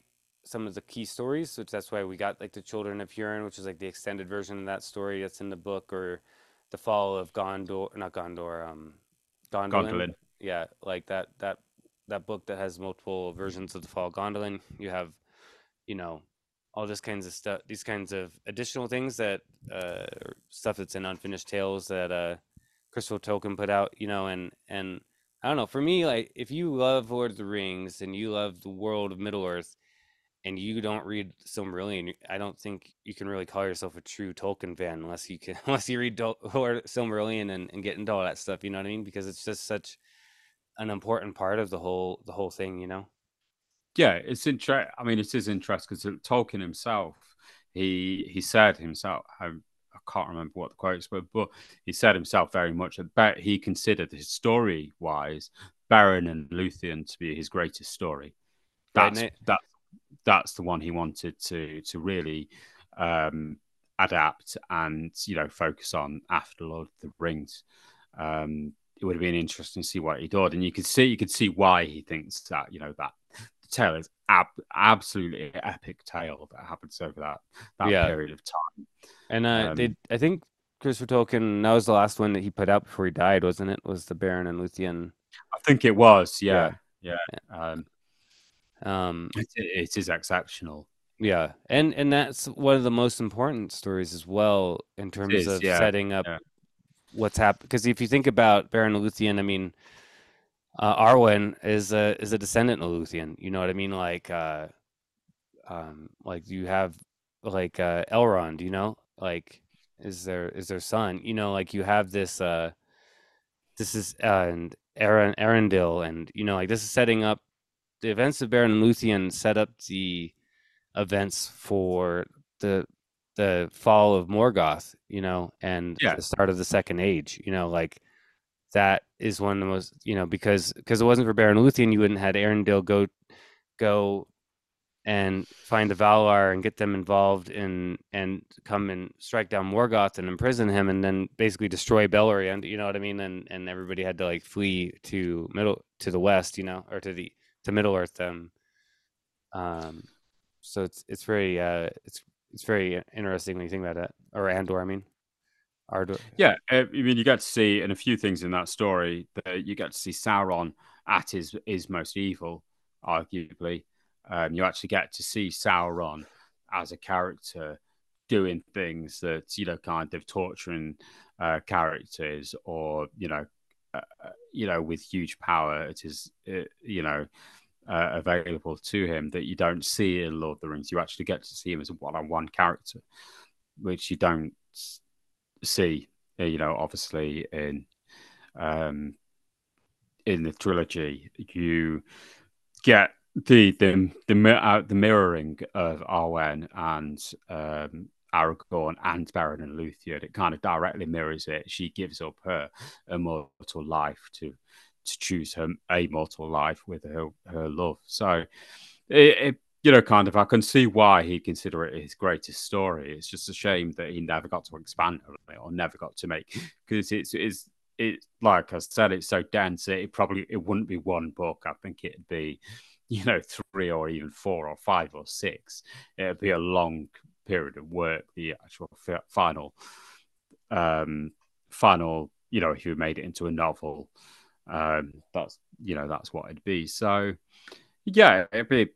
some of the key stories. So that's why we got like the Children of Hurin, which is like the extended version of that story that's in the book, or the fall of Gondolin. Yeah, like that book that has multiple versions of the fall of Gondolin. You have, you know, all this kinds of stuff, these kinds of additional things that stuff that's in Unfinished Tales that Christopher Tolkien put out, you know, and I don't know, for me, like, if you love Lord of the Rings and you love the world of Middle Earth and you don't read Silmarillion, I don't think you can really call yourself a true Tolkien fan unless you read Silmarillion and get into all that stuff, you know what I mean? Because it's just such an important part of the whole thing, you know? Yeah, it's interesting. I mean, it is interesting because Tolkien himself, he said himself, I can't remember what the quotes were, but he said himself very much that he considered his story wise Beren and Luthien to be his greatest story. That's the one he wanted to really adapt and, you know, focus on after Lord of the Rings. It would have been interesting to see what he did, and you could see why he thinks that, you know, that the tale is absolutely an epic tale that happens over that period of time. And I think Christopher Tolkien, that was the last one that he put out before he died, wasn't it? Was the Beren and Luthien? I think it was. Yeah. It is exceptional. Yeah, and that's one of the most important stories as well in terms of setting up what's happened. Because if you think about Beren and Luthien, I mean, Arwen is a descendant of Luthien. You know what I mean? Like you have Elrond. You know. Like is their son, you know, like you have this and Arendil, and, you know, like this is setting up the events of Beren and Luthien, set up the events for the fall of Morgoth, you know, and the start of the Second Age, you know, like that is one of the most, you know, because it wasn't for Beren and Luthien, you wouldn't had Arendil go and find the Valar and get them involved and come and strike down Morgoth and imprison him and then basically destroy Beleriand, you know what I mean? And everybody had to like flee to the west, you know, or to Middle Earth. So it's very it's very interesting when you think about that. Or Andor, I mean. Ardor. Yeah, I mean, you got to see, and a few things in that story, that you got to see Sauron at his most evil, arguably, you actually get to see Sauron as a character doing things that, you know, kind of torturing characters, or, you know, with huge power it is, you know, available to him, that you don't see in Lord of the Rings. You actually get to see him as a one-on-one character, which you don't see, you know, obviously in the trilogy. You get the mirroring of Arwen and Aragorn and Beren and Luthien. It kind of directly mirrors it. She gives up her immortal life to choose her immortal life with her love. So it you know, kind of, I can see why he'd consider it his greatest story. It's just a shame that he never got to expand on it, or never got to make, because it's like I said, it's so dense. It wouldn't be one book. I think it'd be, you know, 3 or even 4 or 5 or 6. It'd be a long period of work, the actual final, you know, if you made it into a novel, that's what it'd be. So yeah, it'd be,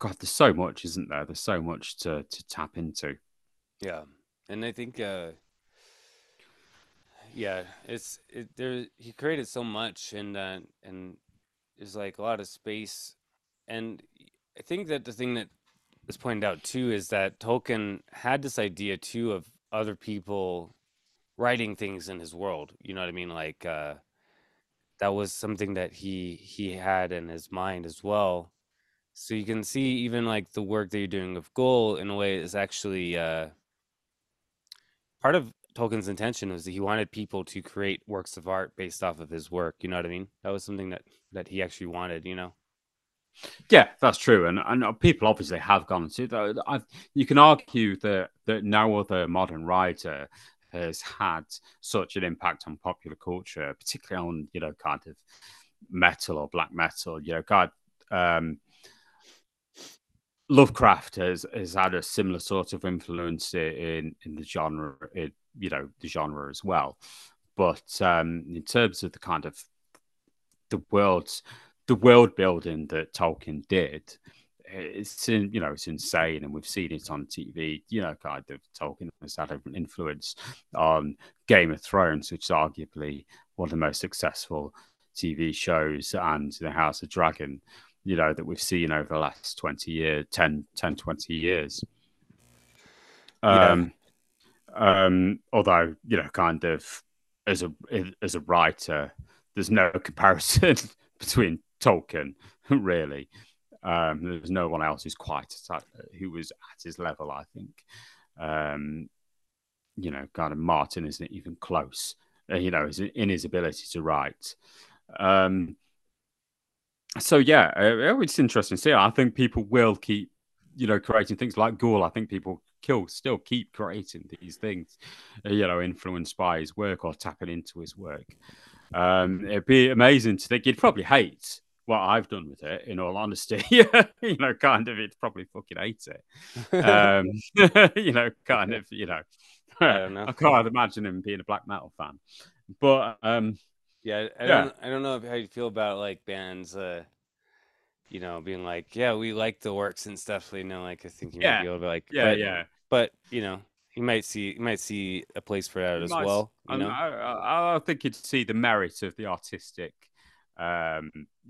God, there's so much, isn't there? There's so much to tap into. Yeah. And I think, he created so much, and there's like a lot of space. And I think that the thing that was pointed out too is that Tolkien had this idea too of other people writing things in his world. You know what I mean? Like, that was something that he had in his mind as well. So you can see even like the work that you're doing with Ghûl in a way is actually part of Tolkien's intention, was that he wanted people to create works of art based off of his work. You know what I mean? That was something that he actually wanted, you know? Yeah, that's true. And people obviously have gone to that. You can argue that no other modern writer has had such an impact on popular culture, particularly on, you know, kind of metal or black metal. You know, God, Lovecraft has had a similar sort of influence in the genre, the genre as well. But in terms of the kind of the world building that Tolkien did, it's insane, and we've seen it on TV. You know, kind of Tolkien has had an influence on Game of Thrones, which is arguably one of the most successful TV shows, and The House of Dragon, you know, that we've seen over the last 20 years. Although, you know, kind of as a writer, there's no comparison between Tolkien, really. There's no one else who was at his level, I think. You know, kind of Martin isn't even close, you know, in his ability to write. So yeah, it's interesting to see. I think people will keep, you know, creating things like Ghûl. I think people still keep creating these things, you know, influenced by his work or tapping into his work. It'd be amazing to think. You'd probably hate what I've done with it, in all honesty. You know, kind of, it'd probably fucking hate it. You know, kind of, you know, I don't know. I can't imagine him being a black metal fan, but. Yeah, I don't know how you feel about like bands, you know, being like, yeah, we like the works and stuff. You know, like I think you might be able to like, but you know, you might see a place for that as well. You know? I think you'd see the merit of the artistic, you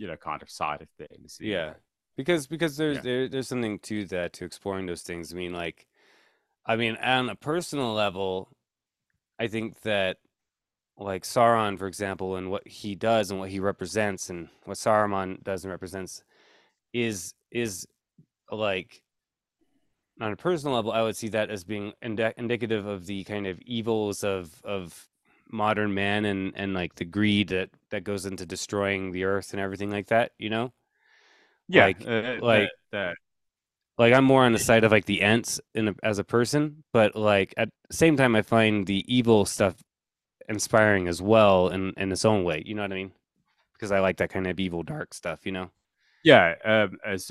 know, kind of side of things. Yeah, know? because there's something to that, to exploring those things. I mean, on a personal level, I think that. Like Sauron, for example, and what he does and what he represents and what Saruman does and represents is like, on a personal level, I would see that as being indicative of the kind of evils of modern man and like the greed that goes into destroying the earth and everything like that, you know? Yeah. Like I'm more on the side of like the Ents as a person, but like at the same time, I find the evil stuff inspiring as well in its own way, you know what I mean? Because I like that kind of evil, dark stuff, you know? Yeah, as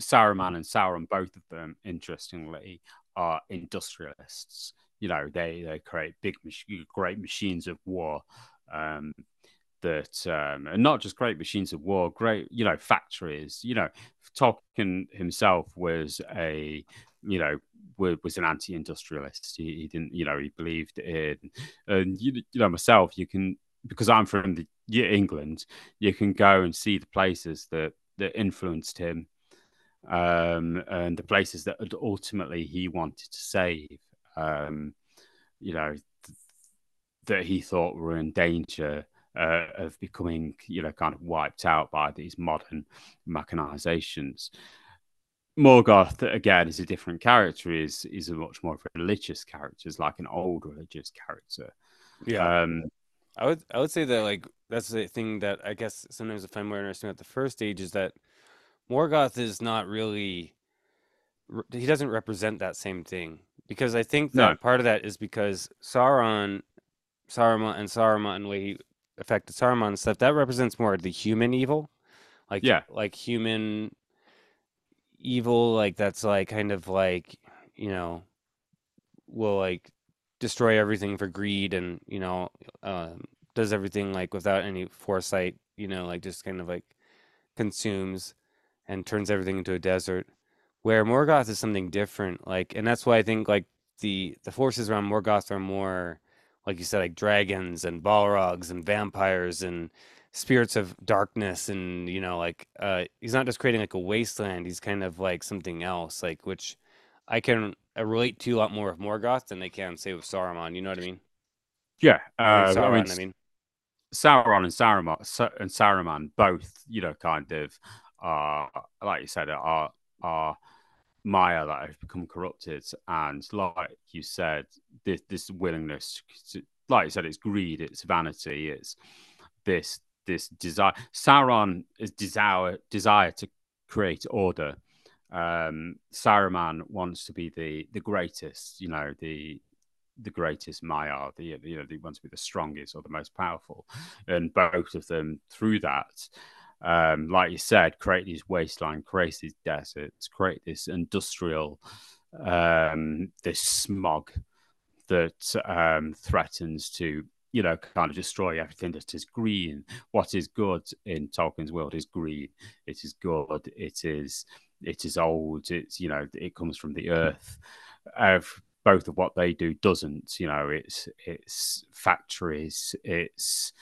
Saruman and Sauron, both of them, interestingly, are industrialists. You know, they create great machines of war that and not just great machines of war, great, you know, factories. You know, Tolkien himself was a, you know, was an anti-industrialist. He didn't, you know, he believed in, and you know, myself, you can, because I'm from England, you can go and see the places that influenced him, and the places that ultimately he wanted to save, you know, that he thought were in danger of becoming, you know, kind of wiped out by these modern machinations. Morgoth, again, is a different character, is a much more of a religious character, is like an old religious character. Yeah. I would say that, like, that's the thing that I guess sometimes I find more interesting at the first stage, is that Morgoth is not really, he doesn't represent that same thing, because I think that part of that is because Saruman and the way he affected Saruman and stuff, that represents more the human evil, like human evil, like that's like kind of like, you know, will like destroy everything for greed, and, you know, does everything like without any foresight, you know, like just kind of like consumes and turns everything into a desert. Where Morgoth is something different, like, and that's why I think like the forces around Morgoth are more, like you said, like dragons and balrogs and vampires and spirits of darkness, and, you know, like he's not just creating like a wasteland, he's kind of like something else, like, which I can relate to a lot more with Morgoth than they can say with Saruman, you know what I mean? Yeah. I mean Sauron and Saruman both, you know, kind of are, like you said, are Maya that have become corrupted, and like you said, this willingness to, like you said, it's greed, it's vanity, it's this desire. Sauron is desire to create order. Saruman wants to be the greatest, you know, the greatest Maya, you know, they want to be the strongest or the most powerful, and both of them through that, like you said, create these wasteland, create these deserts, create this industrial, this smog that threatens to, you know, kind of destroy everything that is green. What is good in Tolkien's world is green. It is good. It is old. It's, you know, it comes from the earth. Both of what they do doesn't. You know, it's factories, it's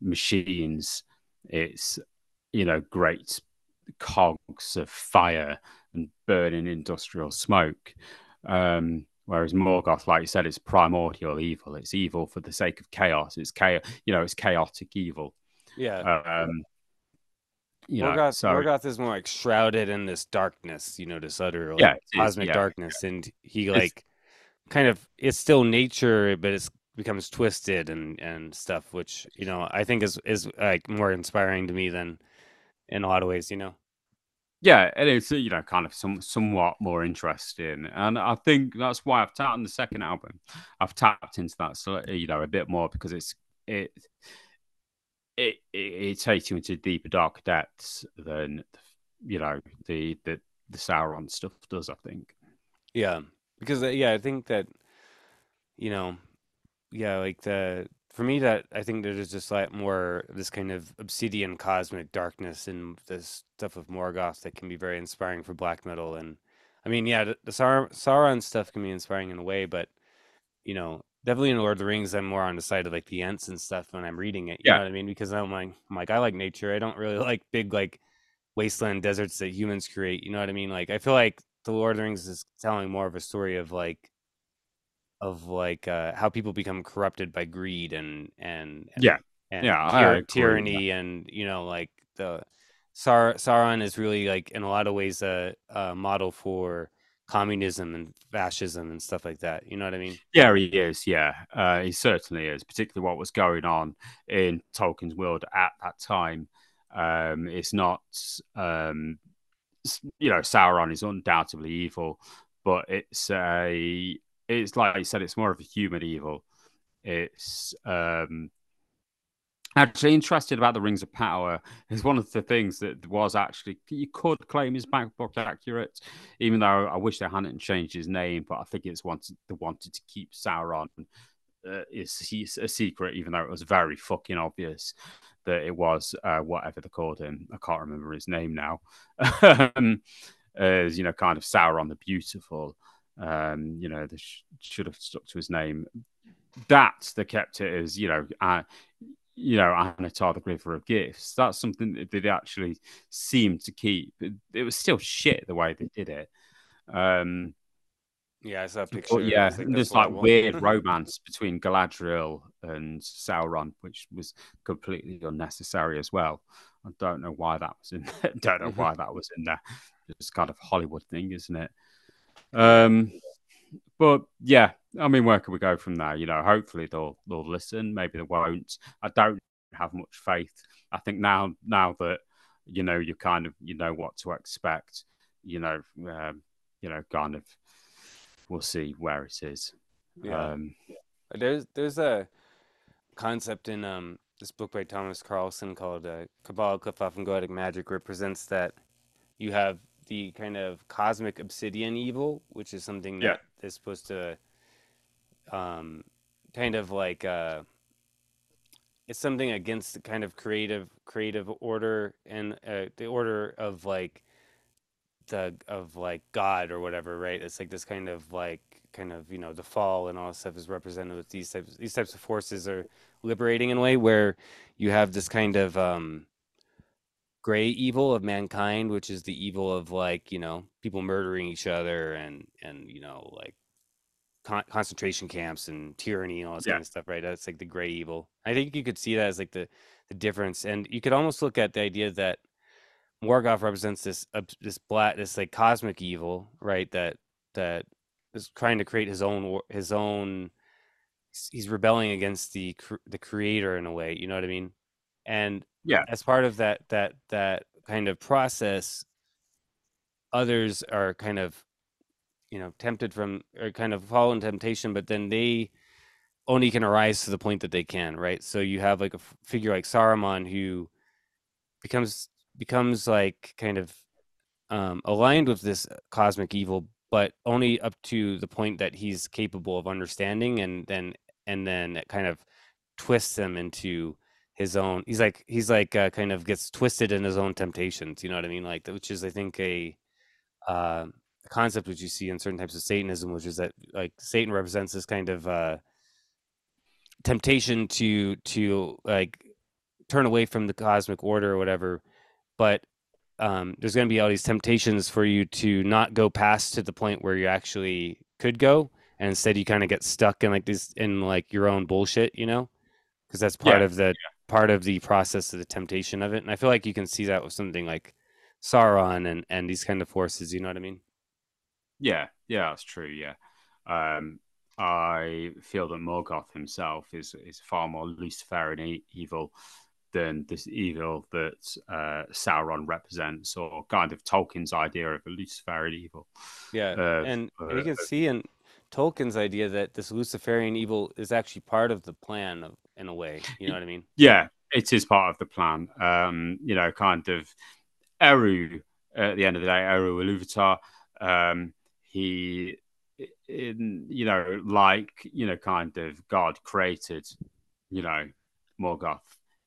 machines, it's, you know, great cogs of fire and burning industrial smoke. Whereas Morgoth, like you said, it's primordial evil. It's evil for the sake of chaos. It's chaos, you know, it's chaotic evil. Yeah. Morgoth is more like shrouded in this darkness, you know, this utter like, cosmic darkness. Yeah. And he like kind of, it's still nature, but it's becomes twisted and stuff, which, you know, I think is like more inspiring to me than in a lot of ways, you know. Yeah, and it's, you know, kind of somewhat more interesting, and I think that's why I've tapped on the second album. I've tapped into that, so, you know, a bit more, because it takes you into deeper, darker depths than, you know, the Sauron stuff does, I think. Yeah, because I think that, you know. Yeah, like for me, that I think there's just like more this kind of obsidian cosmic darkness and this stuff of Morgoth that can be very inspiring for black metal. And I mean, yeah, the Sauron stuff can be inspiring in a way, but, you know, definitely in Lord of the Rings, I'm more on the side of like the Ents and stuff when I'm reading it. You know what I mean? Because I'm like, I like nature. I don't really like big like wasteland deserts that humans create. You know what I mean? Like, I feel like the Lord of the Rings is telling more of a story of like, how people become corrupted by greed and tyranny, and, you know, like the Sauron is really like in a lot of ways a model for communism and fascism and stuff like that, you know what I mean? Yeah, he is. Yeah, he certainly is, particularly what was going on in Tolkien's world at that time. It's not, you know, Sauron is undoubtedly evil, but it's like you said, it's more of a human evil. It's actually interested about the Rings of Power. It's one of the things that was actually, you could claim is backbook accurate, even though I wish they hadn't changed his name, but I think it's wanted to keep Sauron it's a secret, even though it was very fucking obvious that it was whatever they called him. I can't remember his name now. As you know, kind of Sauron the Beautiful. You know, they should have stuck to his name. That they kept it as, you know, Anatar the Giver of Gifts. That's something that they actually seemed to keep. It was still shit the way they did it. Yeah, it's a picture. Yeah, there's like weird romance between Galadriel and Sauron, which was completely unnecessary as well. I don't know why that was in there. Don't know why that was in there. It's kind of Hollywood thing, isn't it? But yeah, I mean, where can we go from there? You know, hopefully they'll listen. Maybe they won't. I don't have much faith. I think now that you know, you kind of what to expect. You know, kind of. We'll see where it is. Yeah. There's a concept in this book by Thomas Carlson called Kabbalah, Klifthoff, and Goetic Magic represents that you have the kind of cosmic obsidian evil, which is something that is supposed to kind of like it's something against the kind of creative order and the order of like God or whatever, right? It's like this kind of you know, the fall and all this stuff is represented with these types of forces are liberating in a way where you have this kind of gray evil of mankind, which is the evil of like, you know, people murdering each other and you know, like concentration camps and tyranny and all this kind of stuff, right? That's like the gray evil. I think you could see that as like the difference, and you could almost look at the idea that Morgoth represents this like cosmic evil, right? That is trying to create his own. He's rebelling against the creator in a way, you know what I mean? And as part of that kind of process, others are kind of, you know, tempted from or kind of fall in temptation, but then they only can arise to the point that they can, right? So you have like a figure like Saruman who becomes like kind of aligned with this cosmic evil, but only up to the point that he's capable of understanding, and then it kind of twists him into his own. He's like kind of gets twisted in his own temptations. You know what I mean? Like, which is I think a concept which you see in certain types of Satanism, which is that like Satan represents this kind of temptation to like turn away from the cosmic order or whatever. But there's going to be all these temptations for you to not go past to the point where you actually could go, and instead you kind of get stuck in like this, in like your own bullshit, you know, because that's part of the process of the temptation of it. And I feel like you can see that with something like Sauron and these kind of forces, you know what I mean? Yeah, that's true. Yeah, I feel that Morgoth himself is far more Luciferian evil than this evil that Sauron represents, or kind of Tolkien's idea of a Luciferian evil. Yeah, and you can see in Tolkien's idea that this Luciferian evil is actually part of the plan in a way, you know what I mean? Yeah, it is part of the plan. You know, kind of Eru, at the end of the day, Eru Iluvatar, you know, like, you know, kind of God created, you know, Morgoth.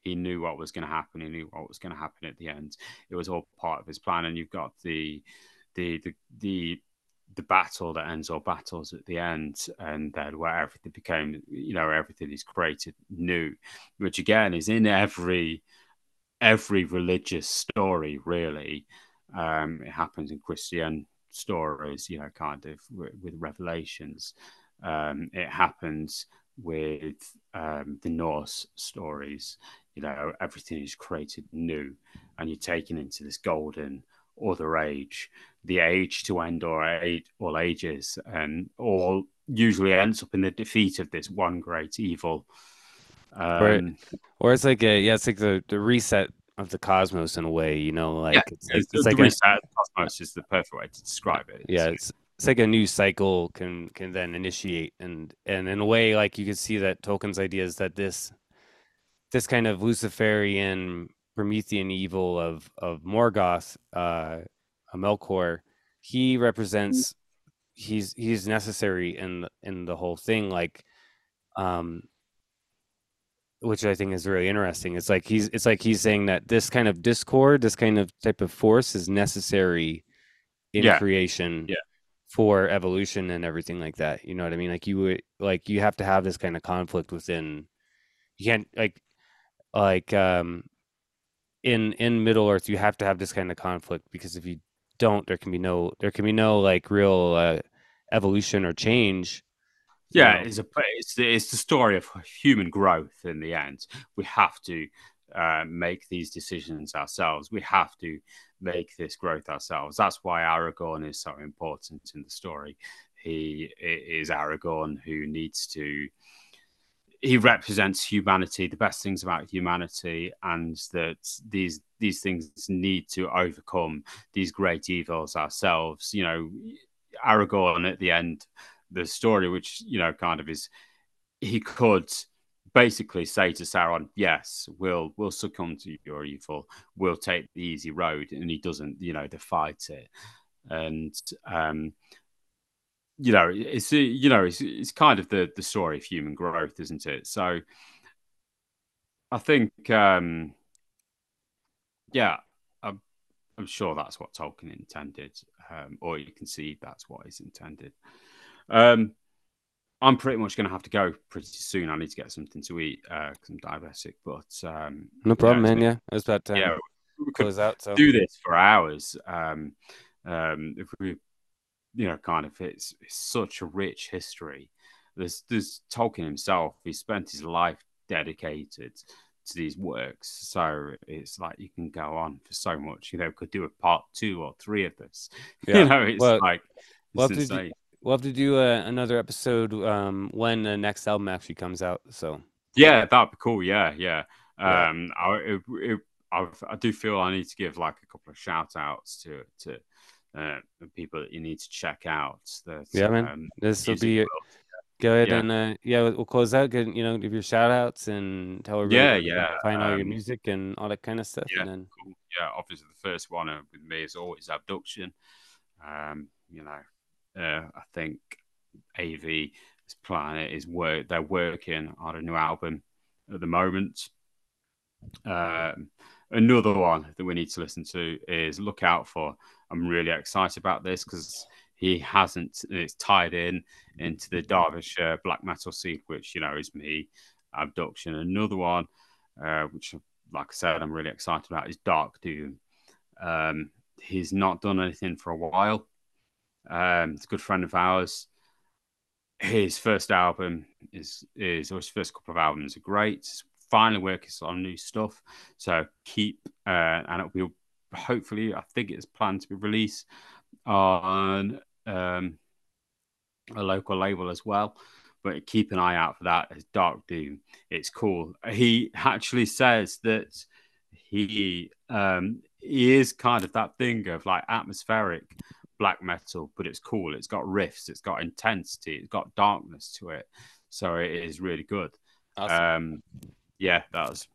He knew what was going to happen. He knew what was going to happen at the end. It was all part of his plan. And you've got the battle that ends all battles at the end, and then where everything became, you know, everything is created new, which again is in every religious story, really. It happens in Christian stories, you know, kind of with revelations. It happens with the Norse stories. You know, everything is created new, and you're taken into this golden other age, the age to end all ages, and all usually ends up in the defeat of this one great evil. Or it's like it's like the reset of the cosmos in a way, you know, like it's like the reset of the cosmos is the perfect way to describe it. It's like a new cycle can then initiate, and in a way, like you can see that Tolkien's idea is that this kind of Luciferian Promethean evil of Morgoth, Melkor, he represents, he's necessary in the whole thing. Like Which I think is really interesting. It's like he's saying that this kind of discord, this kind of type of force is necessary in creation for evolution and everything like that. You know what I mean? Like you would, like you have to have this kind of conflict within. You can't in Middle Earth, you have to have this kind of conflict, because if you don't, there can be no like real evolution or change. Yeah, you know? It's the story of human growth in the end. We have to make these decisions ourselves. We have to make this growth ourselves. That's why Aragorn is so important in the story. He is Aragorn who needs to... He represents humanity, the best things about humanity, and that these things need to overcome these great evils ourselves. You know, Aragorn at the end... the story, which, you know, kind of is, he could basically say to Sauron, yes, we'll succumb to your evil, we'll take the easy road, and he doesn't, you know, they fight it. And, it's kind of the story of human growth, isn't it? So I think, I'm sure that's what Tolkien intended, or you can see that's what is intended. I'm pretty much going to have to go pretty soon. I need to get something to eat because I'm diabetic. But no problem, man. Yeah, it's about time. Yeah, we could do this for hours. If we, you know, kind of, it's such a rich history. There's Tolkien himself. He spent his life dedicated to these works, so it's like you can go on for so much. You know, we could do a part 2 or 3 of this. Yeah. You know, it's insane. We'll have to do another episode when the next album actually comes out. So yeah, that'd be cool. Yeah. I do feel I need to give like a couple of shout outs to people that you need to check out. This will be. Go ahead and we'll close out. Good, you know, give your shout outs and tell everybody. Find all your music and all that kind of stuff. Yeah, and then... cool. Yeah, obviously the first one with me is always Abduction. You know. I think AV Planet is work. They're working on a new album at the moment. Another one that we need to listen to is Look Out For. I'm really excited about this because he hasn't. It's tied into the Derbyshire black metal scene, which, you know, is me. Abduction. Another one, which, like I said, I'm really excited about is Dark Doom. He's not done anything for a while. It's a good friend of ours. His first album is or his first couple of albums are great. It's finally working on new stuff, so keep and it'll be, hopefully, I think it's planned to be released on a local label as well. But keep an eye out for that. It's Dark Doom. It's cool. He actually says that he is kind of that thing of like atmospheric black metal, but it's cool. It's got riffs, it's got intensity, it's got darkness to it. So it is really good. Awesome. That's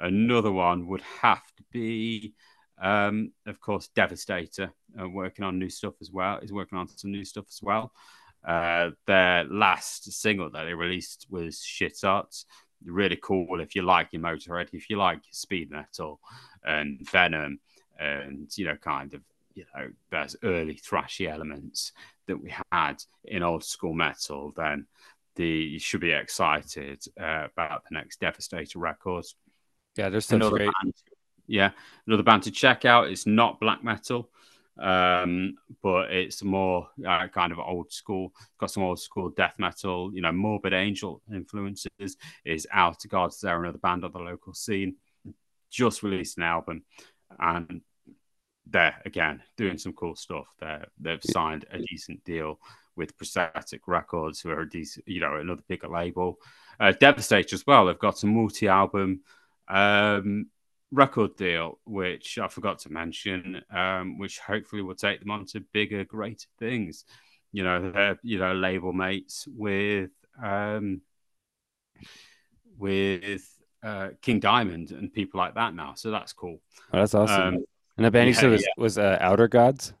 another one would have to be, of course, Devastator. He's working on some new stuff as well. Their last single that they released was Shit Arts. Really cool if you like your Motorhead, if you like your speed metal and Venom, and, you know, kind of, you know, there's early thrashy elements that we had in old school metal, then you should be excited about the next Devastator records. Yeah, there's another great band. Yeah, another band to check out. It's not black metal, but it's more kind of old school. Got some old school death metal, you know, Morbid Angel influences. Is Outer Gods. They're another band on the local scene. Just released an album, and they're again doing some cool stuff. They've signed a decent deal with Prosthetic Records, who are a decent, you know, another bigger label. Devastator as well. They've got some multi-album record deal, which I forgot to mention, which hopefully will take them on to bigger, greater things. You know, they're, you know, label mates with King Diamond and people like that now. So that's cool. Oh, that's awesome. And the band you said was Outer Gods?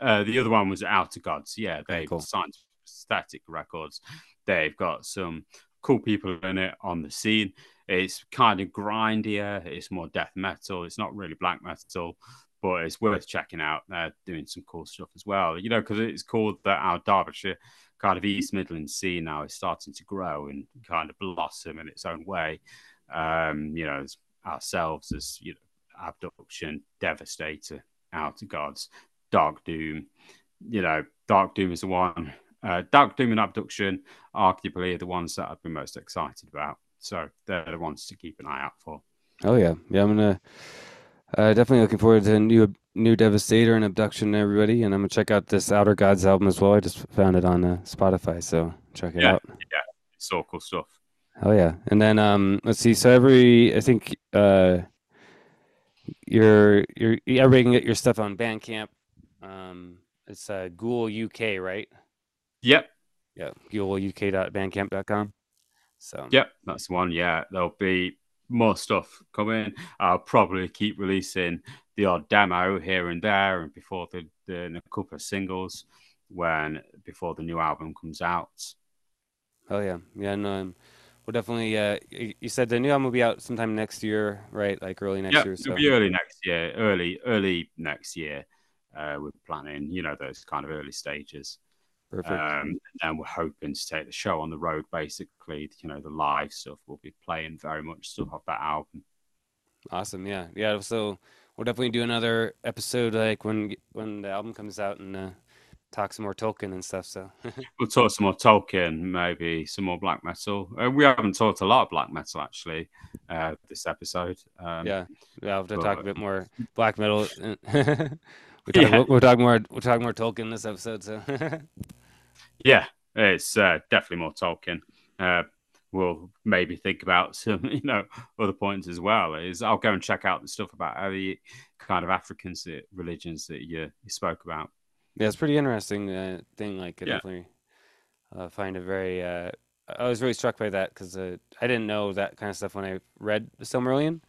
The other one was Outer Gods. Yeah, they signed Static Records. They've got some cool people in it on the scene. It's kind of grindier. It's more death metal. It's not really black metal, but it's worth checking out. They're doing some cool stuff as well, you know, because it's cool that our Derbyshire kind of East Midlands scene now is starting to grow and kind of blossom in its own way. You know, as ourselves, as you know, Abduction, Devastator, Outer Gods, Dark Doom. You know, Dark Doom is the one. Dark Doom and Abduction arguably are the ones that I've been most excited about. So they're the ones to keep an eye out for. Oh, yeah. Yeah, I'm going to definitely looking forward to new Devastator and Abduction, everybody. And I'm going to check out this Outer Gods album as well. I just found it on Spotify, so check it out. Yeah, it's all cool stuff. Oh, yeah. And then let's see. So every, I think you're everybody can get your stuff on Bandcamp. It's Ghûl UK, right? Yep. Yeah. GhoulUK.bandcamp.com. So yep, that's one. Yeah, there'll be more stuff coming. I'll probably keep releasing the odd demo here and there, and before the a couple of singles before the new album comes out. Oh yeah, yeah. No, we'll definitely. You said the new album will be out sometime next year, right? Like early next year. It'll be early next year. Early next year. We're planning, you know, those kind of early stages. Perfect. And we're hoping to take the show on the road, basically. You know, the live stuff, we'll be playing very much stuff off that album. Awesome. Yeah. Yeah. So we'll definitely do another episode, like when the album comes out, and talk some more Tolkien and stuff. So we'll talk some more Tolkien, maybe some more black metal. We haven't talked a lot of black metal, actually, this episode. Yeah. I'll have to talk a bit more black metal. We'll talk more Tolkien this episode. So yeah, it's definitely more Tolkien. We'll maybe think about some, you know, other points as well. I'll go and check out the stuff about other kind of African religions that you spoke about. Yeah, it's pretty interesting thing. Like, I definitely find it very. I was really struck by that because I didn't know that kind of stuff when I read The Silmarillion.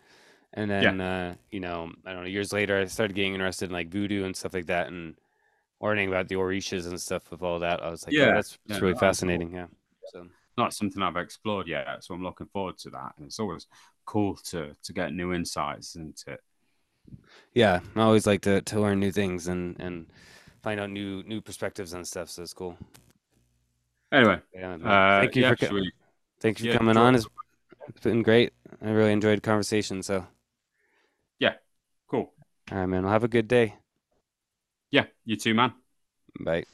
And then, you know, I don't know, years later, I started getting interested in like voodoo and stuff like that, and learning about the Orishas and stuff with all that. I was like, that's really fascinating. Cool. Yeah. So. Not something I've explored yet. So I'm looking forward to that. And it's always cool to get new insights into it. Yeah. I always like to learn new things and find out new perspectives and stuff. So it's cool. Anyway. Thank you for coming on. It's been great. I really enjoyed the conversation. So. Yeah, cool. All right, man. Well, have a good day. Yeah, you too, man. Bye.